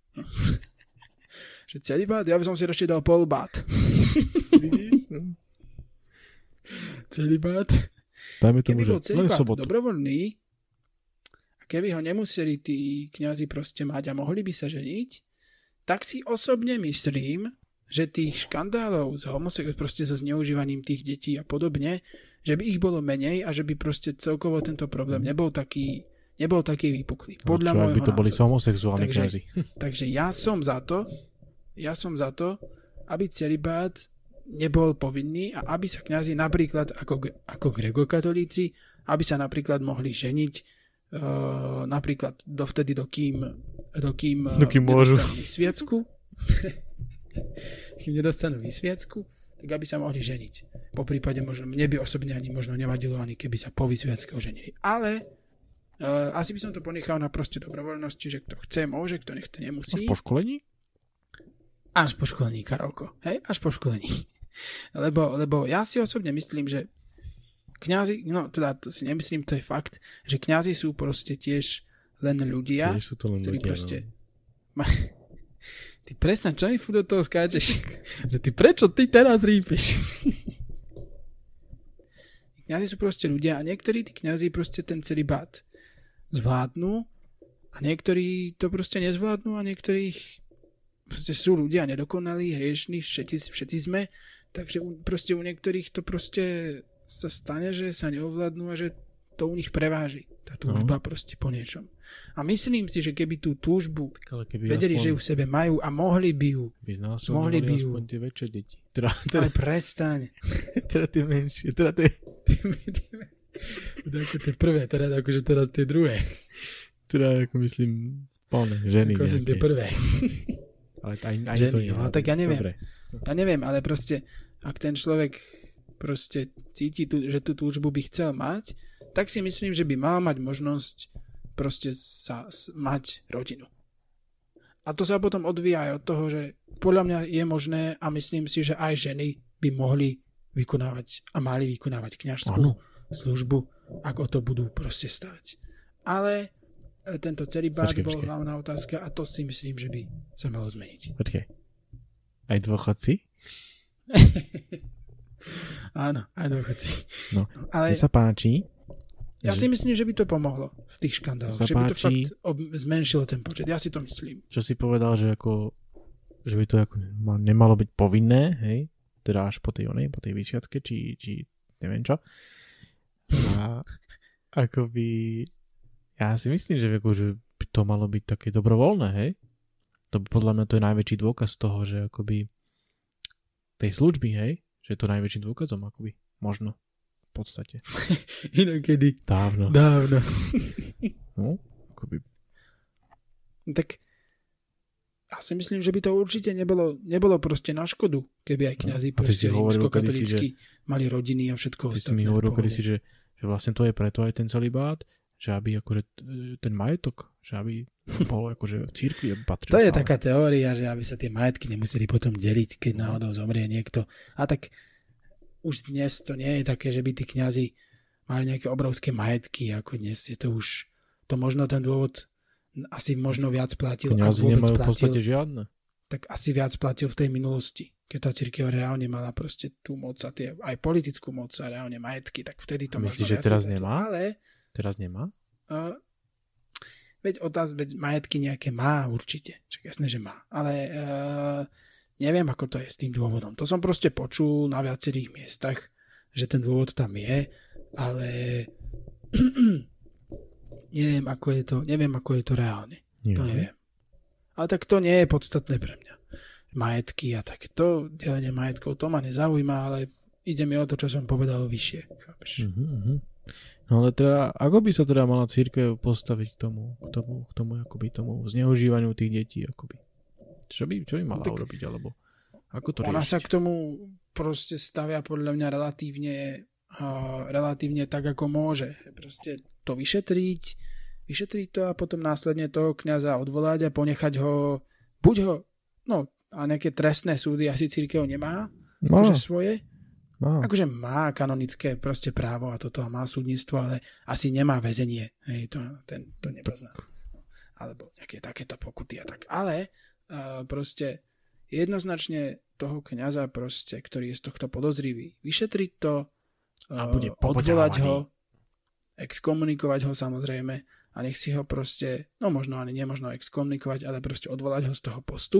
Že celibát, ja by som si ešte dal polbát. Vidíš? No. Celibát. Dajme tomu, keby bol celibát dobrovoľný a keby ho nemuseli tí kňazi proste mať a mohli by sa ženiť, tak si osobne myslím, že tých škandálov s homosexuálmi, proste so zneužívaním tých detí a podobne, že by ich bolo menej a že by proste celkovo tento problém nebol taký, nebol taký vypuklý. Podľa no, čo, môjho by to názoru. Boli homosexuálni kňazi. Takže, takže ja som za to, ja som za to, aby celibát nebol povinný a aby sa kňazi napríklad ako, ako gregokatolíci, aby sa napríklad mohli ženiť uh, napríklad dovtedy, dokým dokým, dokým môžu sviacku. Kým nedostanú vysviacku, tak aby sa mohli ženiť. Po prípade možno mne by osobne ani možno nevadilo, ani keby sa po vysviacky oženili. Ale uh, asi by som to ponechal na proste dobrovoľnosť, čiže kto chce, môže, kto nechce, nemusí. Až po školení? Až po školení, Karolko. Hej, až po školení. Lebo, lebo ja si osobne myslím, že kňazi, no teda to si nemyslím, to je fakt, že kňazi sú proste tiež len ľudia, tiež sú to len ktorí ľudia, proste... No. Ty presne, čo mi fú do toho skáčeš? Ty prečo ty teraz rýpeš? Kňazi sú proste ľudia a niektorí tí kňazi proste ten celibát zvládnu a niektorí to proste nezvládnu a niektorých proste sú ľudia nedokonalí, hriešní, všetci, všetci sme, takže u, proste u niektorých to proste sa stane, že sa neovládnu a že to u nich preváži. Tá túžba no. proste po niečom. A myslím si, že keby tú túžbu keby vedeli, aspoň... že ju v sebe majú a mohli by ju. By mohli by ju. Aspoň tie väčšie deti. Teda, teda... Ale prestaň. teda tie menšie. Teda tie... Ako tie prvé, teda akože teraz tie druhé. Teda ako myslím plné ženy. Ako tie prvé. Ale aj, aj ženy, to nie. No, tak ja neviem. Dobre. Ja neviem, ale proste ak ten človek proste cíti, tu, že tú túžbu by chcel mať, tak si myslím, že by mal mať možnosť proste sa mať rodinu. A to sa potom odvíja aj od toho, že podľa mňa je možné a myslím si, že aj ženy by mohli vykonávať a mali vykonávať kňažskú ano. službu, ak o to budú proste stať. Ale tento celibát počkej, bol počkej. hlavná otázka a to si myslím, že by sa malo zmeniť. Počkej. Aj dôchodci? Áno, aj dôchodci. No, ale sa páči. Ja že... si myslím, že by to pomohlo v tých škandáloch. Že by to fakt ob- zmenšilo ten počet. Ja si to myslím. Čo si povedal, že ako že by to ako nemalo byť povinné, hej? Teda až po tej onej, po tej vysviacke, či, či neviem čo. A akoby ja si myslím, že, ako, že by to malo byť také dobrovoľné, hej? To podľa mňa to je najväčší dôkaz toho, že akoby tej služby, hej? Že je to najväčším dôkazom, akoby. Možno. V podstate. Inokedy. Dávno. Dávno. No, akoby. Tak ja si myslím, že by to určite nebolo, nebolo proste na škodu, keby aj kňazi no, proste rímskokatolícky mali rodiny a všetko. Ty si mi hovoril kedysi, že, že vlastne to je preto aj ten celibát, že aby akože ten majetok, že aby bolo akože v cirkvi patril. To je taká teória, že aby sa tie majetky nemuseli potom deliť, keď náhodou zomrie niekto. A tak už dnes to nie je také, že by tí kňazi mali nejaké obrovské majetky, ako dnes je to už, to možno ten dôvod asi možno viac platil, ako vôbec platil. V podstate žiadne. Tak asi viac platil v tej minulosti. Keď tá cirkev reálne mala proste tú moc a tie, aj politickú moc a reálne majetky, tak vtedy to možno viac. Myslíš, že teraz nemá? Ale... Teraz nemá? Uh, veď otázka, veď majetky nejaké má určite. Čak jasné, že má. Ale uh, neviem, ako to je s tým dôvodom. To som proste počul na viacerých miestach, že ten dôvod tam je, ale neviem, ako je to, neviem, ako je to reálne. Nie. To neviem. Ale tak to nie je podstatné pre mňa. Majetky a takéto delenie majetkov, to ma nezaujíma, ale ide mi o to, čo som povedal vyššie. Chápeš? Uh-huh, uh-huh. No ale teda, ako by sa teda mala cirkev postaviť k tomu, k tomu, k tomu, akoby tomu zneužívaniu tých detí, akoby? Čo by, čo by mala no, tak urobiť, alebo ako to ona riešiť? Ona sa k tomu proste stavia podľa mňa relatívne uh, relatívne tak, ako môže. Proste to vyšetriť, vyšetriť to a potom následne toho kňaza odvolať a ponechať ho, buď ho, no a nejaké trestné súdy asi cirkev nemá, no. akože svoje, no. akože má kanonické proste právo a toto a má súdnictvo, ale asi nemá väzenie. Hej, to, ten, to nepozná. Alebo nejaké takéto pokuty a tak. Ale uh, proste jednoznačne toho kňaza proste, ktorý je z tohto podozrivý, vyšetriť to, uh, odvolať ho, exkomunikovať ho samozrejme a nech si ho proste, no možno ani nemožno exkomunikovať, ale proste odvolať ho z toho postu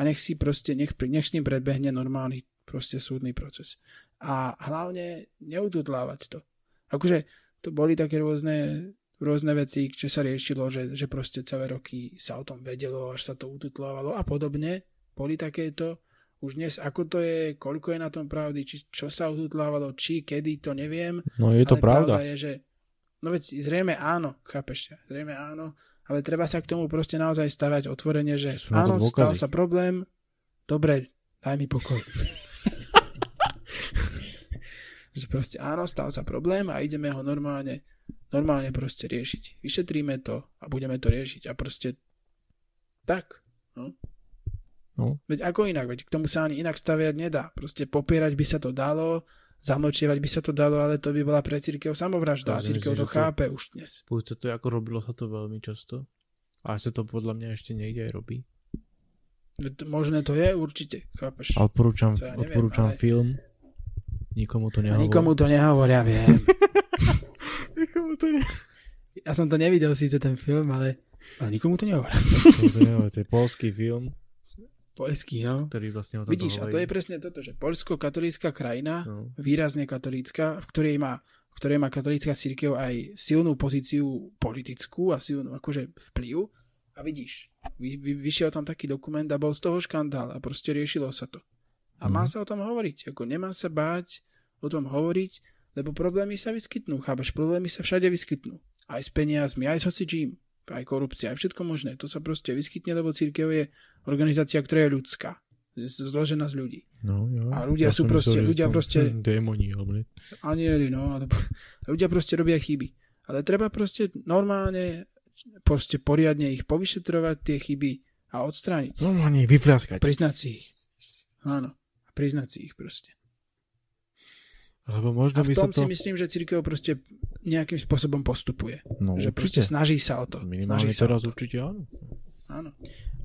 a nech si proste, nech, nech s ním predbehne normálny proste súdny proces. A hlavne neududlávať to. Akože to boli také rôzne, rôzne veci, čo sa riešilo, že, že proste celé roky sa o tom vedelo, až sa to ududlávalo a podobne. Boli takéto. Už dnes, ako to je, koľko je na tom pravdy, či, čo sa ududlávalo, či, kedy, to neviem. No je to ale pravda. pravda je, že, no veď zrejme áno, chápeš, zrejme áno, ale treba sa k tomu proste naozaj stavať otvorene, že áno, stal sa problém, dobre, daj mi pokoj. že proste áno, stal sa problém a ideme ho normálne, normálne proste riešiť. Vyšetríme to a budeme to riešiť a proste tak. No. No. Veď ako inak, veď k tomu sa ani inak staviať nedá. Proste popierať by sa to dalo, zamlčievať by sa to dalo, ale to by bola pre cirkev samovražda. Cirkev to chápe už dnes. Púď sa to, ako robilo sa to veľmi často. A sa to podľa mňa ešte niekde aj robí. Možné to je, určite, chápeš. A odporúčam, ja neviem, odporúčam ale... film. Nikomu to nehovoria. Nikomu to nehovoria, viem. Nikomu to ne... Ja som to nevidel síce ten film, ale... ale nikomu to nehovoria. Nikomu to nehovoria, to je poľský film. Poľský, no. Ktorý vlastne o tom Vidíš, hovorí. A to je presne toto, že poľsko-katolícka krajina, no. Výrazne katolícka, v ktorej má, v ktorej má katolícka cirkev aj silnú pozíciu politickú a silnú akože vplyv. A vidíš, vy, vy, vyšiel tam taký dokument a bol z toho škandál a proste riešilo sa to. A mm. má sa o tom hovoriť, ako nemá sa báť o tom hovoriť, lebo problémy sa vyskytnú, chápeš, problémy sa všade vyskytnú. Aj s peniazmi, aj s hocičím, aj korupcia, aj všetko možné. To sa proste vyskytne, lebo cirkev je organizácia, ktorá je ľudská, zložená z ľudí. No, jo, a ľudia ja sú proste, myslel, ľudia proste... Démoni, alebo nie. Anieli, no, alebo... Ľudia proste robia chyby. Ale treba proste normálne... proste poriadne ich povyšetrovať tie chyby a odstrániť. No, nie, vyfľaskať. Priznať si ich. Áno, priznať si ich proste. Lebo možno a v tom to... si myslím, že cirkev proste nejakým spôsobom postupuje. No, že určite. Proste snaží sa o to. Minimálne snaží sa teraz určite áno. Áno.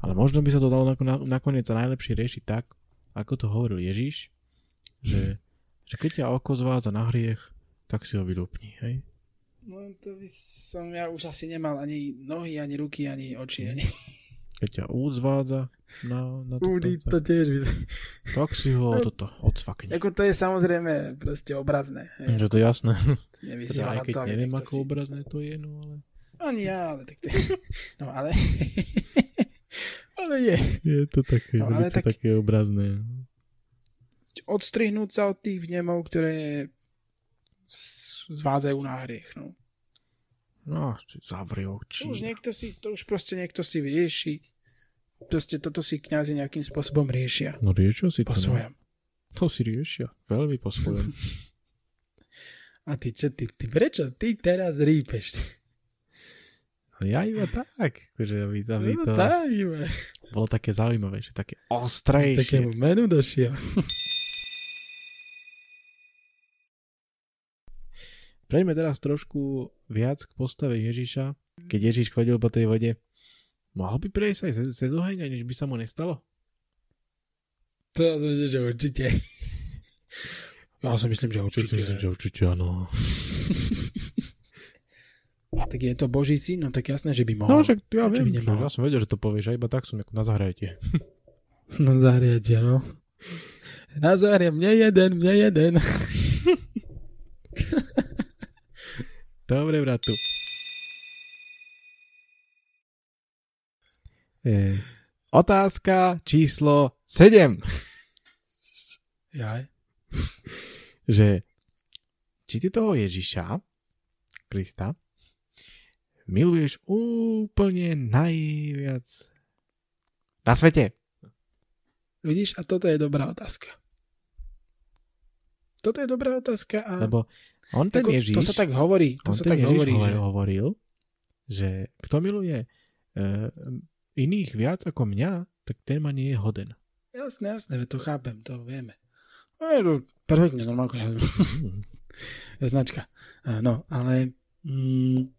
Ale možno by sa to dalo nakoniec a najlepšie riešiť tak, ako to hovoril Ježiš, že, že keď ťa oko zvádza na hriech, tak si ho vylúpni, hej? No to by som ja už asi nemal ani nohy, ani ruky, ani oči. Ani... Keď ťa úd zvádza na, na toto. Údy to tiež by... Tak si ho no, toto odsvakne. Ako to je samozrejme proste obrazné. Že to je jasné. Teda, aj keď to, neviem, ako si... obrazné to je, no ale... Ani ja, ale tak to je... No ale... ale je. Je to také, no, ale tak... také obrazné. Odstrihnúť sa od tých vnemov, ktoré... zvádzajú na hriech, no. No, zavri oči. Už niekto si, to už proste niekto si rieši. Proste toto si kňazi nejakým spôsobom riešia. No riešia si to. Po svojom. To si riešia. Veľmi po svojom. A ty čo, ty, ty prečo? Ty teraz rýpeš. No ja iba tak. Akože aby to... Aby to no, tak iba. Bolo také zaujímavejšie, také ostrejšie. Som takému menu došiel. Prejdeme teraz trošku viac k postave Ježiša. Keď Ježiš chodil po tej vode, mohol by prejsť aj cez oheň, než by sa mu nestalo? To ja si myslím, že určite. Ja si myslím, že určite. Ja si myslím, že určite, áno. Tak je to Boží syn, no tak jasné, že by mohol. No však ja viem, ja som vedel, že to povieš, a iba tak som na zahrajete. Na zahrajete, no. Na zahraje, mne jeden, mne jeden. Dobre, bratu. E, otázka číslo sedem. Jaj. Že, či ty toho Ježiša, Krista, miluješ úplne najviac na svete? Vidíš, a toto je dobrá otázka. Toto je dobrá otázka a... Lebo on ten Tako, Ježiš, to sa tak hovorí, to sa tak Ježiš hovorí, že hovoril, že kto miluje e, iných viac ako mňa, tak ten ma nie je hoden. Jasné, jasné, to chápem, to vieme. No je to perfektne normálne. Značka. No, ale mm,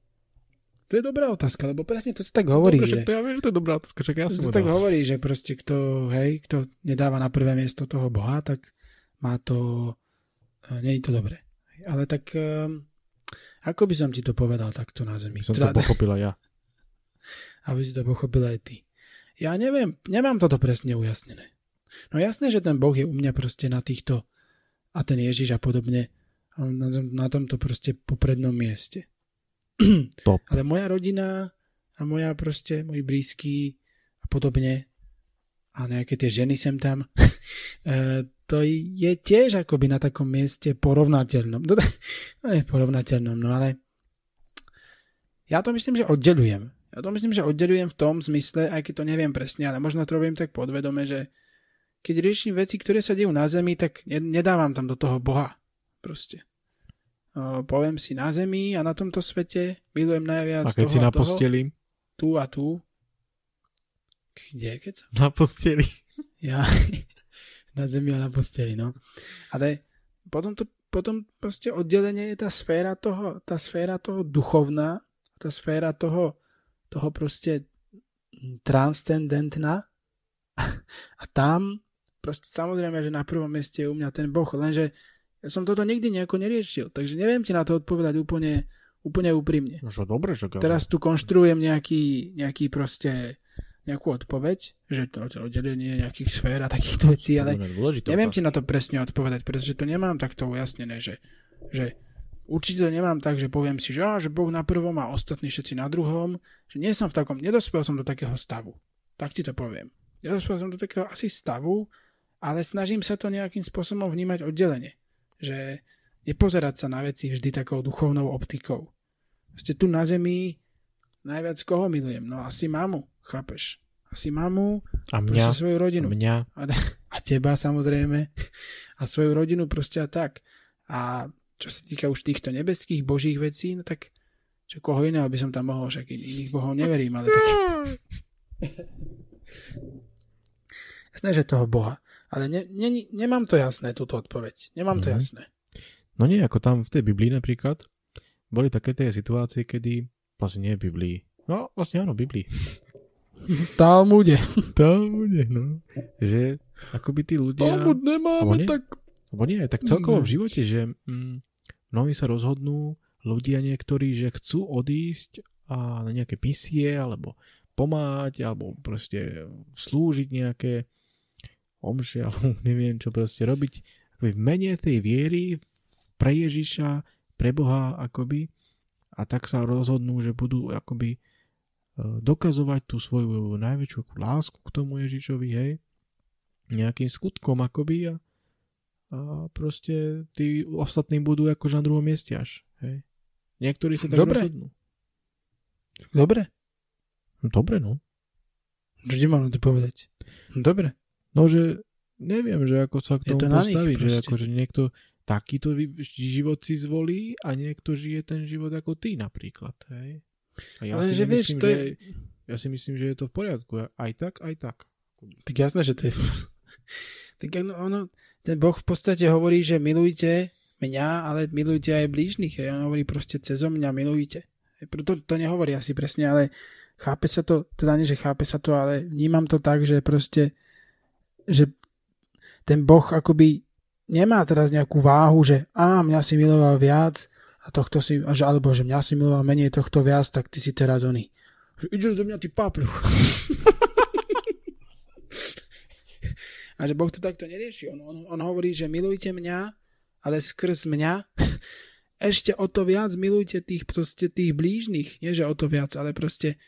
to je dobrá otázka, lebo presne to sa tak hovorí. Dobre, že, však, ja viem, že to je dobrá otázka, čak ja som to sa tak hovorí, že proste kto, hej, kto nedáva na prvé miesto toho Boha, tak má to, nie je to dobré. Ale tak, um, ako by som ti to povedal takto na zemi? Som to pochopila ja. Aby si to pochopila aj ty. Ja neviem, nemám toto presne ujasnené. No jasné, že ten Boh je u mňa proste na týchto, a ten Ježiš a podobne, na, na tomto proste poprednom mieste. Top. Ale moja rodina a moja proste, moji blízky a podobne, a nejaké tie ženy sem tam, to je tiež akoby na takom mieste porovnateľnom. No nie porovnateľnom, no ale ja to myslím, že oddelujem. Ja to myslím, že oddelujem v tom zmysle, aj keď to neviem presne, ale možno to robím tak podvedome, že keď riešim veci, ktoré sa dejú na zemi, tak nedávam tam do toho Boha. proste. Uh, poviem si na zemi a na tomto svete milujem najviac toho a keď si na posteli? Tu a tu. Kde, keď som? Na posteli. Ja, na zemi a na posteli, no. Ale potom, to, potom proste oddelenie je tá sféra toho, tá sféra toho duchovná, tá sféra toho, toho proste transcendentná a tam proste samozrejme, že na prvom mieste je u mňa ten Boh, lenže ja som toto nikdy nejako neriešil, takže neviem ti na to odpovedať úplne, úplne úprimne. Že dobre, že každý. Teraz tu konštruujem nejaký, nejaký proste, nejakú odpoveď, že to oddelenie nejakých sfér a takýchto vecí, ale neviem ti na to presne odpovedať, pretože to nemám takto ujasnené, že, že určite to nemám tak, že poviem si, že, á, že Boh na prvom a ostatní všetci na druhom, že nie som v takom, nedospel som do takého stavu. Tak ti to poviem. Nedospel som do takého asi stavu, ale snažím sa to nejakým spôsobom vnímať oddelenie. Že nepozerať sa na veci vždy takou duchovnou optikou. Proste tu na zemi najviac koho milujem? No asi mamu, chápeš? Asi mamu a mňa, proste svoju rodinu. A mňa. A, a teba samozrejme. A svoju rodinu proste a tak. A čo sa týka už týchto nebeských božích vecí, no tak že koho iného by som tam mohol, však iných bohov neverím, ale tak... Jasné, že toho Boha. Ale ne, ne, nemám to jasné, túto odpoveď. Nemám to mm. jasné. No nie, ako tam v tej Biblii napríklad, boli také tie situácie, kedy vlastne nie v Biblii. No, vlastne áno, v Biblii. Talmude. Talmude, no. Že akoby tí ľudia... Talmud nemáme, tak... Lebo nie, tak celkovo v živote, že mm, mnohí sa rozhodnú, ľudia niektorí, že chcú odísť a na nejaké misie, alebo pomáhať, alebo proste slúžiť nejaké omše, alebo neviem čo proste robiť. Akoby v mene tej viery pre Ježiša, pre Boha akoby a tak sa rozhodnú, že budú akoby dokazovať tú svoju najväčšiu lásku k tomu Ježišovi, hej, nejakým skutkom akoby a, a proste tí ostatní budú akože na druhom mieste až, hej. Niektorí sa tak Dobre. rozhodnú. Dobre. Dobre, no. Čo ti mám na to povedať? Dobre. No, že neviem, že ako sa k tomu to postaviť, že akože niekto takýto život si zvolí a niekto žije ten život ako ty napríklad, hej. A ja, ale si že vieš, to je... že, ja si myslím, že je to v poriadku. Aj tak, aj tak. Tak jasné, že to je... tak ono, ten Boh v podstate hovorí, že milujte mňa, ale milujte aj blížnych. Hej. On hovorí proste cezo mňa milujte. Preto to nehovorí asi presne, ale chápe sa to, teda nie, že chápe sa to, ale vnímam to tak, že proste že ten Boh akoby nemá teraz nejakú váhu, že á, mňa si miloval viac a tohto si, alebo že mňa si miloval menej tohto viac, tak ty si teraz oný. Že ideš do mňa, ty papľuch. A že Boh to takto nerieši. On, on, on hovorí, že milujte mňa, ale skrz mňa ešte o to viac milujte tých, proste tých blížnych. Nie, že o to viac, ale proste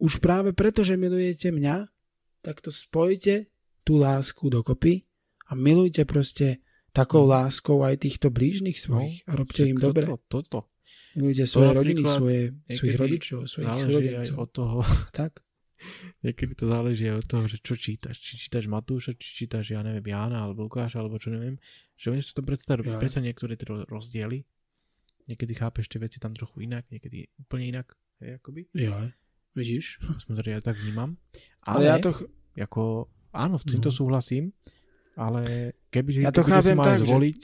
už práve preto, že milujete mňa, tak to spojite tú lásku dokopy a milujte proste takou láskou aj týchto blížnych svojich a robte im dobre. Toto, toto. Milujte svoje to rodiny, svoje, svojich rodičov, svojich súrodencov. Od toho, tak? Niekedy to záleží aj od toho, že čo čítaš. Či čítaš Matúša, či čítaš, ja neviem, Jána alebo Lukáša, alebo čo neviem. Že oni sú to predstavujú. Prečo niektoré tie rozdiely. Niekedy chápeš tie veci tam trochu inak, niekedy úplne inak. Hej, akoby. Jo, vidíš? Aspoň to ja tak vnímam. Ale, ale ja to... Ch- ako... Áno, v týmto súhlasím, ale keby, ja keby si mal tak, zvoliť,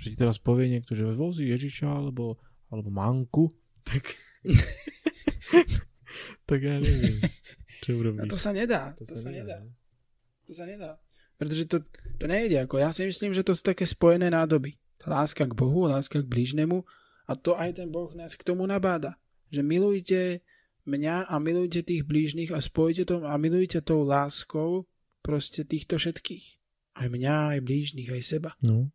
že... že ti teraz povie niekto, že vozí Ježiša alebo, alebo manku, tak tak ja neviem, čo urobíš. No to sa nedá, to, to sa, sa nedá. nedá. To sa nedá, pretože to, to nejde. Ako. Ja si myslím, že to sú také spojené nádoby. Láska k Bohu, láska k blížnemu a to aj ten Boh nás k tomu nabáda, že milujte mňa a milujte tých blížnych a spojite to a milujte tou láskou proste týchto všetkých. Aj mňa, aj blížnych, aj seba. No.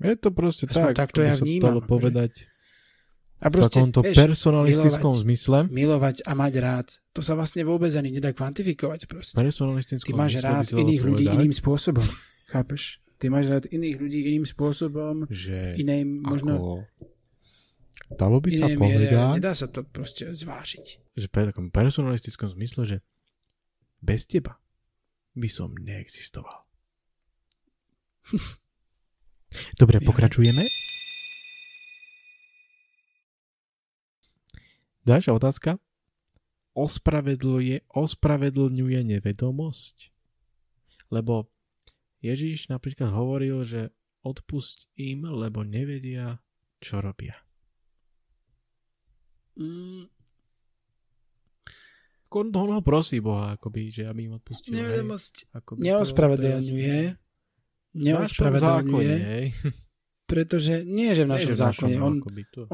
Je to proste Aspoň tak, tak to ja vnímam, dalo povedať a proste, v takomto vieš, personalistickom milovať, zmysle. Milovať a mať rád. To sa vlastne vôbec ani nedá kvantifikovať proste. Ty máš rád iných ľudí povedať. Iným spôsobom. Chápeš? Ty máš rád iných ľudí iným spôsobom. Že iným možno... Dalo by sa povedať... Nedá sa to proste zvážiť. Že v takom personalistickom zmysle, že bez teba by som neexistoval. Dobre, pokračujeme. Ďalšia otázka. Ospravedluje, ospravedlňuje nevedomosť? Lebo Ježiš napríklad hovoril, že odpusť im, lebo nevedia, čo robia. Mm. On ho prosí Boha, akoby, že aby im odpustil. Nevedomosť neospravedlňuje. Neospravedlňuje. Pretože nie, že v našom zákone. On,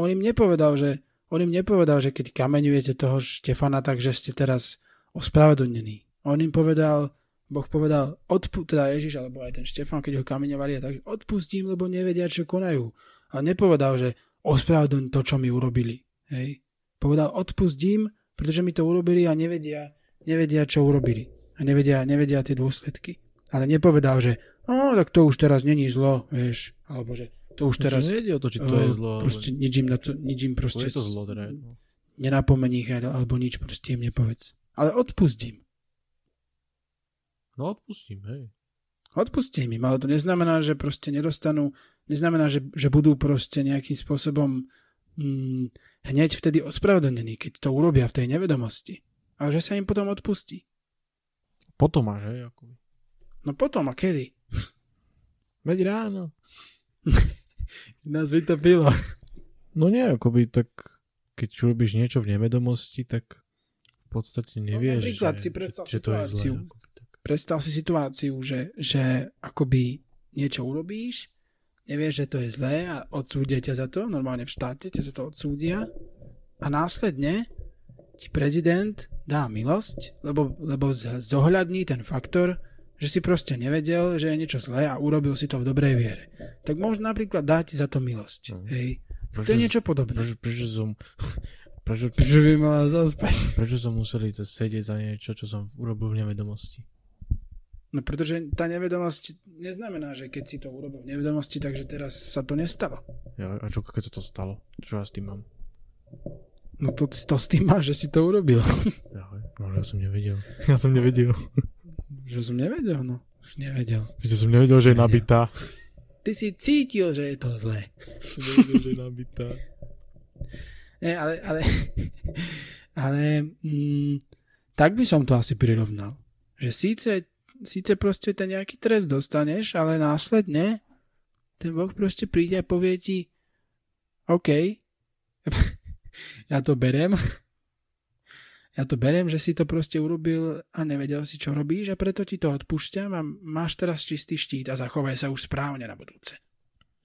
on im nepovedal, že On im nepovedal, že keď kameňujete toho Štefana, takže ste teraz ospravedlnení. On im povedal, Boh povedal, odpu- teda Ježiš, alebo aj ten Štefan, keď ho kameňovali, tak odpustím, lebo nevedia, čo konajú. A nepovedal, že ospravedlň to, čo mi urobili. Hej. Povedal, odpustím, pretože mi to urobili a nevedia, nevedia čo urobili. A nevedia, nevedia tie dôsledky. Ale nepovedal, že no, tak to už teraz není zlo, vieš, alebo že to už teraz... Nejde o to, či to je zlo. Proste nič im, na to, nič im proste... Je to zlo, teda. Nenapomení ich, alebo nič proste im nepovedz. Ale odpustím. No odpustím, hej. Odpustím im, ale to neznamená, že proste nedostanú... Neznamená, že, že budú proste nejakým spôsobom hm, hneď vtedy ospravedlnení, keď to urobia v tej nevedomosti. Ale že sa im potom odpustí. Potom až, hej? Ako... No potom, a kedy? Veď ráno. Nás vytopilo. No nie, akoby tak keď robíš niečo v nevedomosti, tak v podstate nevieš, no, napríklad že, si predstav že, situáciu, že to je zlé. Predstav si situáciu, že, že akoby niečo urobíš, nevieš, že to je zlé a odsúdia ťa za to, normálne v štáte ťa za to odsúdia a následne ti prezident dá milosť, lebo, lebo zohľadní ten faktor, že si proste nevedel, že je niečo zlé a urobil si to v dobrej viere. Tak možno napríklad dá ti za to milosť. Mm. Hej. Prečo, to je niečo podobné. Prečo, prečo som... Prečo, prečo by mala zaspať? Prečo som musel ísť sedieť za niečo, čo som urobil v nevedomosti? No pretože tá nevedomosť neznamená, že keď si to urobil v nevedomosti, takže teraz sa to nestalo. Ja, a čo keď sa to stalo? Čo ja s tým mám? No to, to s tým máš, že si to urobil. Ja, ja som nevedel. Ja som nevedel. Že som nevedel, no. Už nevedel. Že som nevedel, že je nabitá. Ty si cítil, že je to zlé. Nevedel, že je nabitá. Nie, ale... Ale, ale mm, tak by som to asi prirovnal. Že síce, síce proste ten nejaký trest dostaneš, ale následne ten Boh proste príde a povie ti OK, ja to beriem. Ja to beriem, že si to proste urobil a nevedel si, čo robíš a preto ti to odpúšťam a máš teraz čistý štít a zachovaj sa už správne na budúce.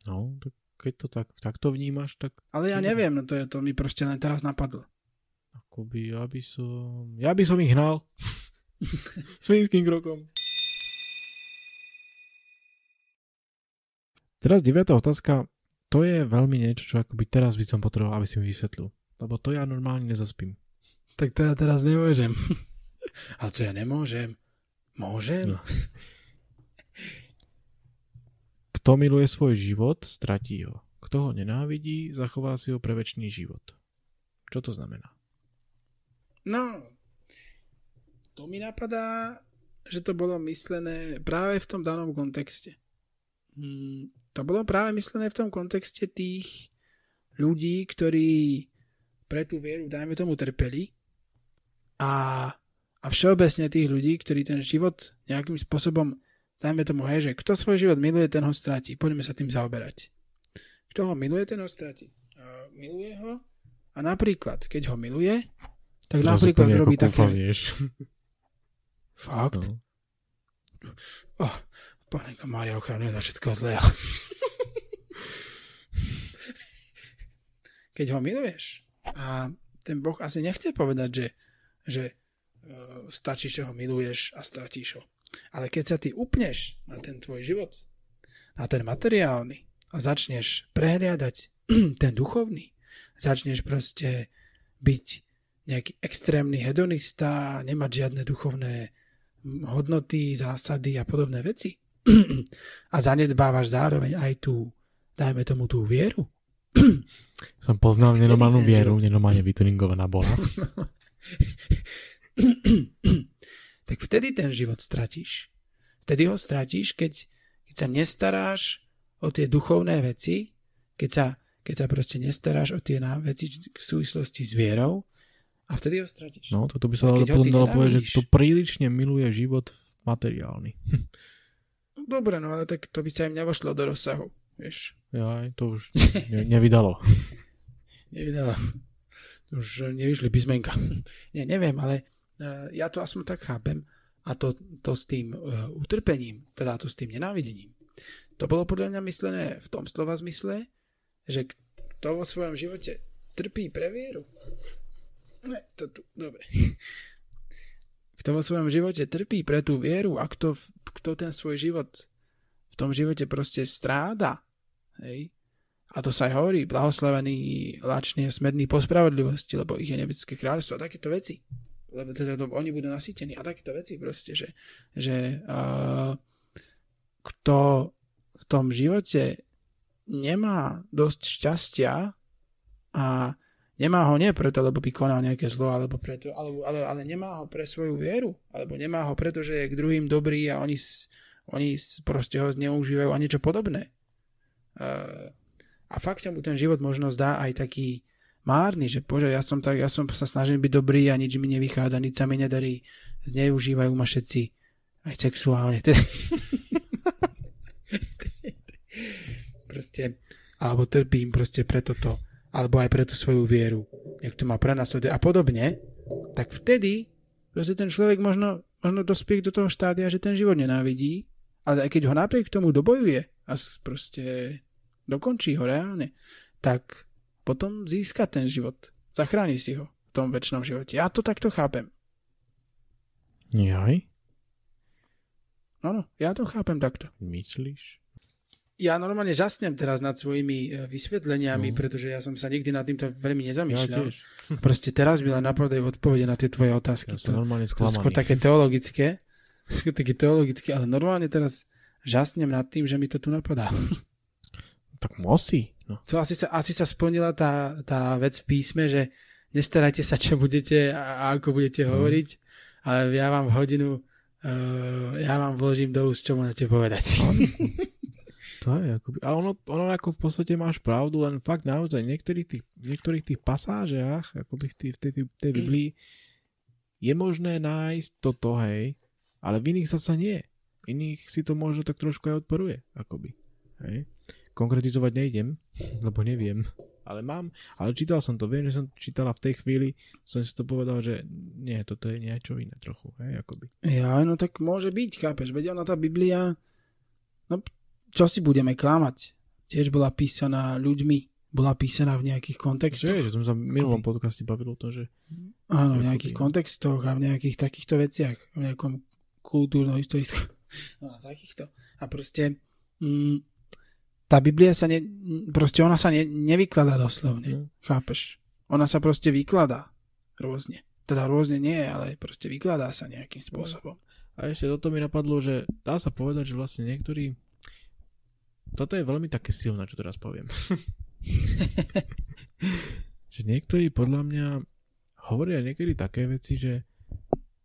No, tak keď to tak, tak to vnímaš, tak... Ale ja neviem, no to, je, to mi proste len teraz napadlo. Akoby, ja by som... Ja by som ich hnal. Svinským krokom. Teraz deviata otázka. To je veľmi niečo, čo akoby teraz by som potreboval, aby si mi vysvetlil. Lebo to ja normálne nezaspím. Tak to ja teraz nemôžem. Ale to ja nemôžem. Môžem? No. Kto miluje svoj život, stratí ho. Kto ho nenávidí, zachová si ho pre večný život. Čo to znamená? No, to mi napadá, že to bolo myslené práve v tom danom kontexte. To bolo práve myslené v tom kontexte tých ľudí, ktorí pre tú vieru, dajme tomu, trpeli. A, a všeobecne tých ľudí, ktorí ten život nejakým spôsobom, dajme tomu, hej, že kto svoj život miluje, ten ho stratí. Poďme sa tým zaoberať. Kto ho miluje, ten ho stratí. A miluje ho a napríklad, keď ho miluje, tak to napríklad robí také... Vieš. Fakt? No. Oh, Pánenka Mária ochraňuje za všetko zlého. Keď ho miluješ a ten Boh asi nechce povedať, že, že uh, stačí, že ho miluješ a stratíš ho. Ale keď sa ty upneš na ten tvoj život, na ten materiálny a začneš prehliadať ten duchovný, začneš proste byť nejaký extrémny hedonista, nemať žiadne duchovné hodnoty, zásady a podobné veci a zanedbávaš zároveň aj tú, dajme tomu, tú vieru, som poznal nenormálnu vieru, nenormálne vytuningovaná bola. Tak vtedy ten život stratíš. Vtedy ho stratíš, keď, keď sa nestaráš o o tie duchovné veci, keď sa, keď sa proste nestaráš o tie veci v súvislosti s vierou, a vtedy ho stratíš. No, toto by sa dalo povedať, že to prílišne miluje život materiálny. Dobre, no ale tak to by sa im nevošlo do rozsahu, vieš. Ja, to už ne, nevydalo. nevydalo. Už nevyšli písmenka. Nie, neviem, ale uh, ja to aspoň tak chápem. A to, to s tým uh, utrpením, teda to s tým nenávidením, to bolo podľa mňa myslené v tom slova zmysle, že kto vo svojom živote trpí pre vieru. Ne, to tu, dobre. Kto vo svojom živote trpí pre tú vieru a kto, kto ten svoj život v tom živote proste stráda, hej, a to sa aj hovorí, blahoslavení, lační a smední po spravodlivosti, lebo ich je nebeské kráľstvo a takéto veci. Lebo teda to, oni budú nasýtení a takéto veci proste, že, že uh, kto v tom živote nemá dosť šťastia a nemá ho nie preto, lebo by konal nejaké zlo, alebo preto, alebo, ale, ale nemá ho pre svoju vieru, alebo nemá ho preto, že je k druhým dobrý a oni, oni proste ho zneužívajú a niečo podobné. Uh, a fakt sa mu ten život možno zdá aj taký márny, že bože, ja som, tak, ja som sa snažil byť dobrý a nič mi nevychádza, nič sa mi nedarí, zneužívajú ma všetci aj sexuálne. Proste, alebo trpím proste pre toto, alebo aj pre tú svoju vieru. Niekto ma prenasleduje a podobne, tak vtedy proste ten človek možno, možno dospie do toho štádia, že ten život nenávidí, ale aj keď ho napriek tomu dobojuje a proste dokončí ho reálne, tak potom získa ten život. Zachráni si ho v tom večnom živote. Ja to takto chápem. Jaj? Áno, ja to chápem takto. Myslíš? Ja normálne žasnem teraz nad svojimi vysvetleniami, no. Pretože ja som sa nikdy nad týmto veľmi nezamýšľal. Ja proste teraz mi len napadli odpovede na tie tvoje otázky. Ja to, normálne to skôr také teologické. Skôr také teologické, ale normálne teraz žasnem nad tým, že mi to tu napadá. Tak musí. No. To asi sa, asi sa splnila tá, tá vec v písme, že nestarajte sa, čo budete a, a ako budete mm. hovoriť, ale ja vám hodinu uh, ja vám vložím do úst, čo môžete povedať. To je, akoby, ale ono, ono ako v podstate máš pravdu, len fakt naozaj v niektorých tých, niektorých tých pasážach akoby v tej, tej, tej Biblii je možné nájsť toto, hej, ale v iných zasa nie. Iných si to možno tak trošku aj odporuje, akoby. Hej. Konkretizovať nejdem, lebo neviem, ale mám, ale čítal som to, viem, že som čítala v tej chvíli, som si to povedal, že nie, toto je niečo iné trochu, hej, akoby. Ja, no tak môže byť, chápeš, veď ona tá Biblia, no čo si budeme klamať, tiež bola písaná ľuďmi, bola písaná v nejakých kontextoch. Že, že som sa v minulom podcaste bavil o tom, že... Áno, v nejakých kontextoch a v nejakých takýchto veciach, v nejakom kultúrno-historickom, no takýchto. A proste... Mm, tá Biblia sa ne, proste ona sa ne, nevykladá doslovne, mm. chápeš? Ona sa proste vykladá rôzne. Teda rôzne nie, ale proste vykladá sa nejakým spôsobom. A ešte toto mi napadlo, že dá sa povedať, že vlastne niektorí... Toto je veľmi také silné, čo teraz poviem. Že niektorí podľa mňa hovoria niekedy také veci, že,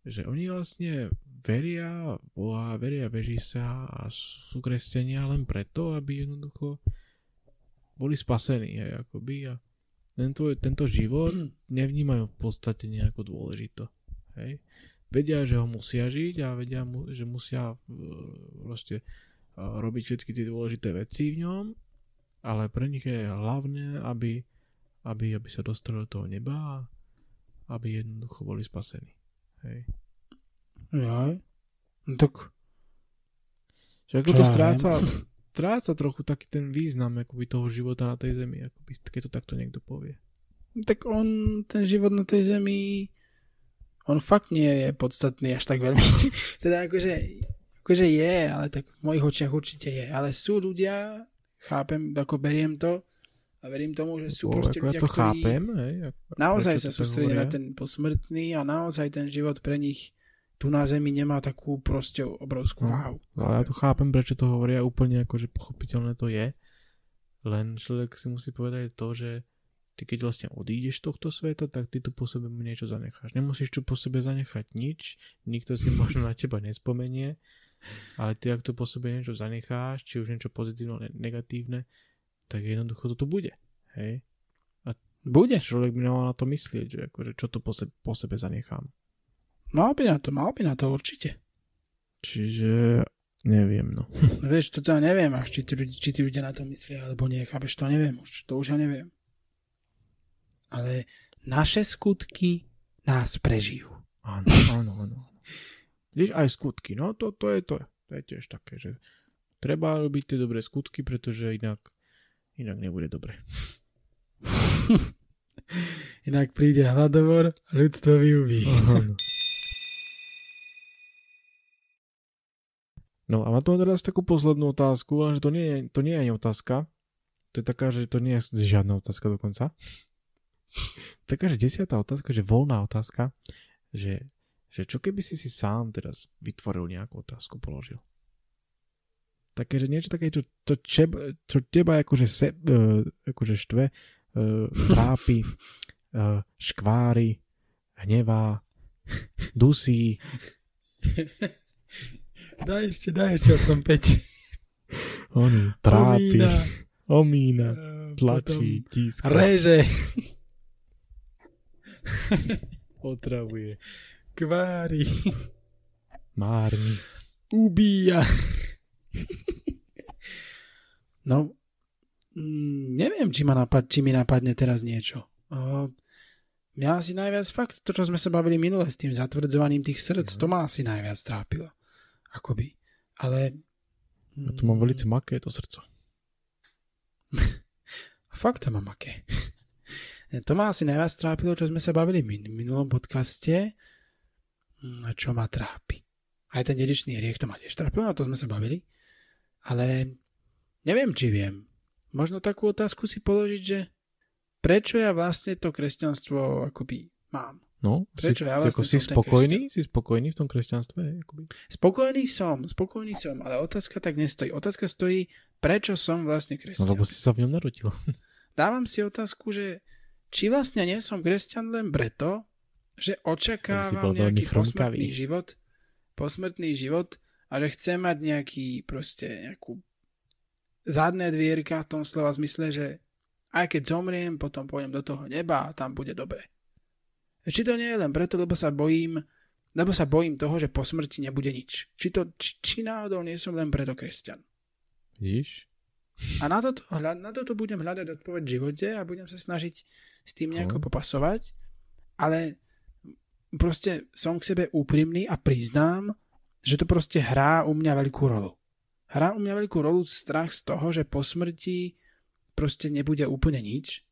že oni vlastne... veria, boha, veria, beží sa a sú kresťania len preto, aby jednoducho boli spasení, hej, akoby, a tento, tento život nevnímajú v podstate nejako dôležito, hej. Vedia, že ho musia žiť a vedia, že musia proste robiť všetky tie dôležité veci v ňom, ale pre nich je hlavné, aby, aby, aby sa dostali do toho neba, aby jednoducho boli spasení, hej. Ja, no tak... Že ako to stráca, stráca trochu taký ten význam akoby toho života na tej zemi, akoby, keď to takto niekto povie. Tak on, ten život na tej zemi, on fakt nie je podstatný až tak veľmi. Teda akože, akože je, ale tak v mojich očiach určite je. Ale sú ľudia, chápem, ako beriem to a verím tomu, že sú proste ľudia, ja to ktorí chápem, hej, ako, naozaj sa sústredia na ten posmrtný a naozaj ten život pre nich tu na zemi nemá takú proste obrovskú váhu. No, ale ja to chápem, prečo to hovoria úplne ako, že pochopiteľné to je. Len človek si musí povedať to, že ty keď vlastne odídeš z tohto sveta, tak ty tu po sebe niečo zanecháš. Nemusíš tu po sebe zanechať nič, nikto si možno na teba nespomenie, Ale ty, ak tu po sebe niečo zanecháš, či už niečo pozitívne, negatívne, tak jednoducho to tu bude. Hej? A bude. Človek by nemal na to myslieť, že akože čo to po sebe, po sebe zanechám. Mal by na to, mal by na to určite. Čiže... Neviem, no. Vieš, to teda neviem, až či tí, či tí ľudia na to myslia, alebo nie, chápeš, to neviem už, to už ja neviem. Ale naše skutky nás prežijú. Áno, áno, áno. Vieš, aj skutky, no, to, to je to, to je tiež také, že treba robiť tie dobré skutky, pretože inak, inak nebude dobre. Inak príde hladomor, ľudstvo vyubí. Áno. No a mám tu teraz takú poslednú otázku, lenže to nie je, to nie je ani otázka. To je taká, že to nie je žiadna otázka dokonca. Taká, že desiatá otázka, že voľná otázka, že, že čo keby si si sám teraz vytvoril nejakú otázku, položil. Také, že niečo také, čo, to čeb, čo teba akože, se, uh, akože štve, uh, trápi, uh, škvári, hnevá, dusí. Daj ešte, daj ešte, ja som päť. On trápi, omína, omína tlačí, tíska. Reže. Otravuje. Kvári. Márni. Ubíja. No, neviem, či, ma napad, či mi napadne teraz niečo. Mňa asi najviac fakt, to, čo sme sa bavili minule s tým zatvrdzovaním tých srdc, to ma asi najviac trápilo. Akoby, ale... Ja tu mám veľmi maké to srdco. Fakt to mám maké. To ma asi najviac trápilo, čo sme sa bavili v minulom podcaste. Čo ma trápi. Aj ten dedičný hriech to ma tiež trápilo, a to sme sa bavili. Ale neviem, či viem. Možno takú otázku si položiť, že prečo ja vlastne to kresťanstvo akoby mám. No, prečo si, ja vlastne si spokojný? Si spokojný v tom kresťanstve? Jakoby? Spokojný som, spokojný som, ale otázka tak nestojí. Otázka stojí, prečo som vlastne kresťan. No, lebo si sa v ňom narodil. Dávam si otázku, že či vlastne nie som kresťan len preto, že očakávam nejaký posmrtný život, posmrtný život a že chcem mať nejaký proste nejakú zadné dvierka v tom slova zmysle, že aj keď zomriem, potom pôjdem do toho neba a tam bude dobre. Či to nie je len preto, lebo sa bojím, lebo sa bojím toho, že po smrti nebude nič. Či, to, či, či náhodou nie som len preto kresťan. Vidíš? A na toto, na toto budem hľadať odpoveď v živote a budem sa snažiť s tým nejako popasovať, ale proste som k sebe úprimný a priznám, že to proste hrá u mňa veľkú rolu. Hrá u mňa veľkú rolu strach z toho, že po smrti proste nebude úplne nič.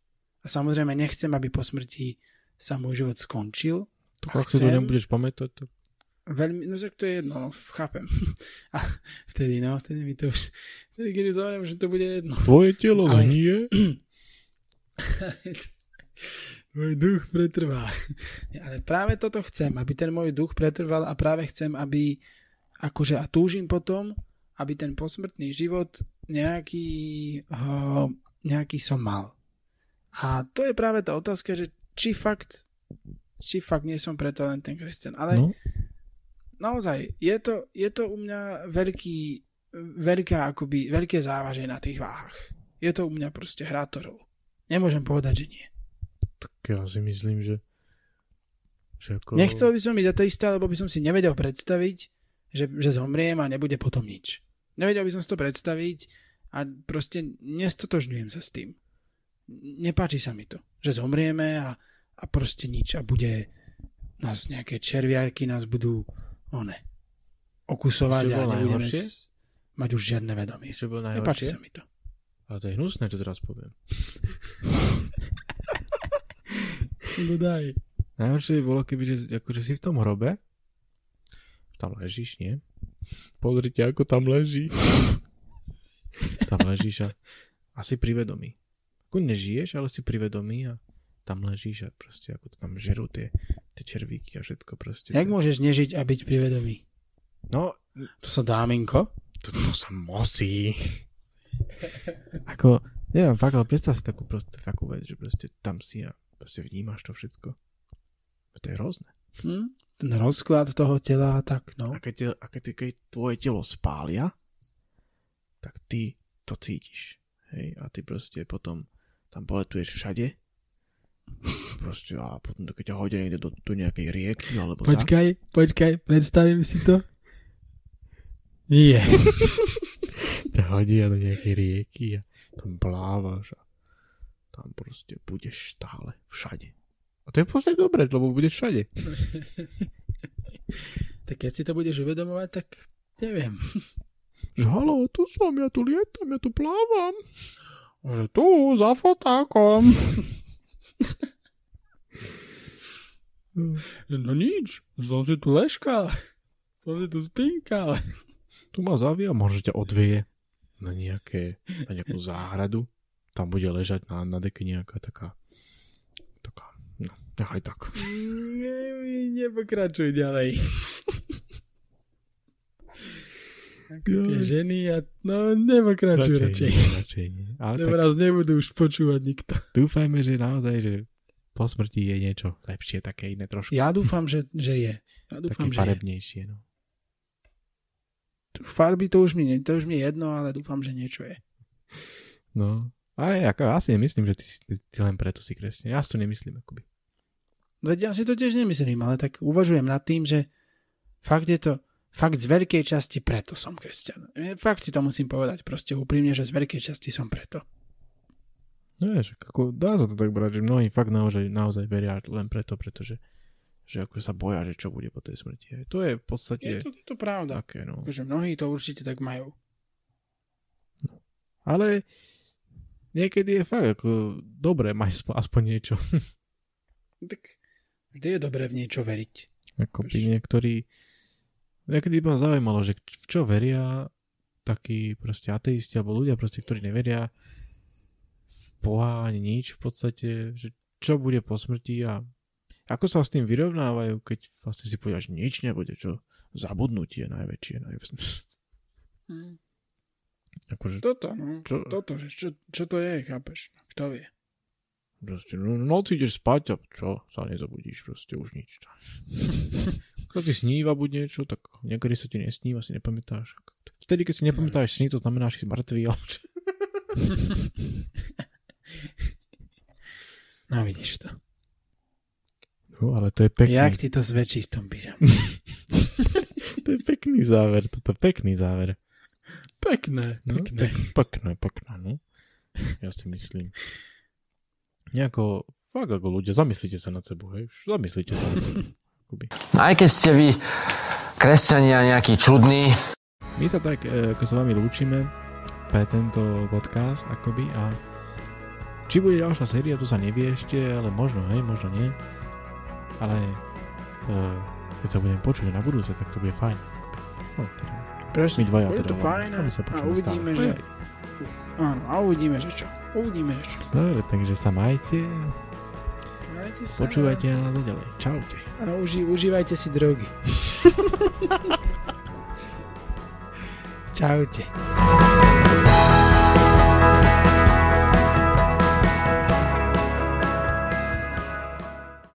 A samozrejme nechcem, aby po smrti sa môj život skončil. To ak si to nebudeš pamätať. To... Veľmi, no tak to je jedno, no, chápem. A vtedy, no, vtedy mi to už, vtedy keď zaujímavé, že to bude jedno. Tvoje telo ale znie. Môj duch pretrvá. Ale práve toto chcem, aby ten môj duch pretrval a práve chcem, aby akože a túžim potom, aby ten posmrtný život nejaký, ho, nejaký som mal. A to je práve tá otázka, že Či fakt, či fakt nie som preto len ten kresťan. Ale no. Naozaj, je to, je to u mňa veľký, veľká, akoby, veľké závažie na tých váhach. Je to u mňa proste hrátorov. Nemôžem povedať, že nie. Tak ja si myslím, že... že ako... Nechcel by som ísť ateista, lebo by som si nevedel predstaviť, že, že zomriem a nebude potom nič. Nevedel by som si to predstaviť a proste nestotožňujem sa s tým. Nepáči sa mi to, že zomrieme a, a proste nič a bude nás nejaké červiaky nás budú one okusovať a nebudeme s, mať už žiadne vedomie. Nepáči sa mi to. A to je hnusné, čo teraz poviem. Najhoršie by bolo, kebyže akože si v tom hrobe, tam ležíš, nie? Pozrite, ako tam leží. Tam ležíš a asi privedomí. Ako nežiješ, ale si privedomý a tam ležíš a proste ako to tam žerú tie, tie červíky a všetko proste. Jak môžeš nežiť a byť privedomý? No, to sa dá, Minko? To, to sa musí. Ako, neviem, fakt, ale predstav si takú, proste, takú vec, že proste tam si a proste vnímaš to všetko. To je hrozné. Hm? ten rozklad toho tela a tak, no. A keď, a keď, keď tvoje telo spália, tak ty to cítiš, hej, a ty proste potom tam poletuješ všade, proste, a potom to, keď ťa hodia ide do, do nejakej rieky, alebo počkaj, tak. Počkaj, predstavím si to. Nie. Ťa hodia do nejakej rieky a tam plávaš a tam proste budeš stále všade. A to je proste dobre, lebo budeš všade. Tak keď si to budeš uvedomovať, tak neviem. Že haló, tu som, ja tu lietam, ja tu plávam. A že tu, za fotákom. No nič, som si tu ležkal. Som si tu spinkal. Tu ma zavia, možno ťa odvie na, nejaké, na nejakú záhradu. Tam bude ležať na, na deke nejaká taká no, nechaj tak. Ne, nepokračuj ďalej. Ako ja. Tie ženy a... No, nepokračuj radšej. radšej. Ne, radšej Teraz tak... nebudú už počúvať nikto. Dúfajme, že naozaj, že po smrti je niečo lepšie, také iné trošku. Ja dúfam, že, že je. Ja dúfam, také že farebnejšie, je. No. Farby to už, mi, to už mi jedno, ale dúfam, že niečo je. No... Ale ja si nemyslím, že ty, ty len preto si kresťan. Ja si to nemyslím, akoby. Veď ja si to tiež nemyslím, ale tak uvažujem nad tým, že fakt je to, fakt z veľkej časti preto som kresťan. Fakt si to musím povedať proste úprimne, že z veľkej časti som preto. No vieš, ako dá sa to tak brať, že mnohí fakt naozaj, naozaj veria len preto, pretože že ako sa boja, že čo bude po tej smrti. To je v podstate... Je to, je to pravda, také, no. Že mnohí to určite tak majú. No. Ale... Niekedy je fakt ako dobré mať aspoň niečo. Tak vždy je dobré v niečo veriť. Ako by niektorí... Niekedy by ma zaujímalo, že v čo veria takí proste ateisti alebo ľudia proste, ktorí neveria v Boha ani nič v podstate, že čo bude po smrti a ako sa s tým vyrovnávajú, keď vlastne si povedia, že nič nebude, čo zabudnutie najväčšie. najväčšie. Mm. Akože, toto, no. Čo, toto, čo, čo to je, chápeš? Kto vie? Proste, no, noc ideš spať a čo? Sa nezabudíš, proste už nič. Keď si sníva buď niečo, tak niekedy sa ti nesníva, si nepamätáš. Vtedy, keď si nepamätáš sní, to znamená, že si mŕtvý. Ale... No vidíš to. No, ale to je pekný. Jak ti to zväčší v tom pyžame? To je pekný záver, toto pekný záver. Pekné, pekné. No, pekné, pekné, no. Ja si myslím. Nejako, fakt ako ľudia, zamyslite sa nad sebou, hej. Zamyslite sa nad sebou. Aj keď ste vy, kresťania, nejakí čudní. My sa tak, ako sa vami lúčime pre tento podcast, akoby, a či bude ďalšia séria, to sa nevie ešte, ale možno, hej, možno nie. Ale keď sa budem počuť na budúce, tak to bude fajn. No, teda. Presne, bude to fajn a uvidíme, že... Áno, a uvidíme, že čo. Uvidíme, že čo. Dobre, takže sa majte. Majte sa. Počúvajte a na ďalej. Čaute. A uži, užívajte si drogy. Čaute.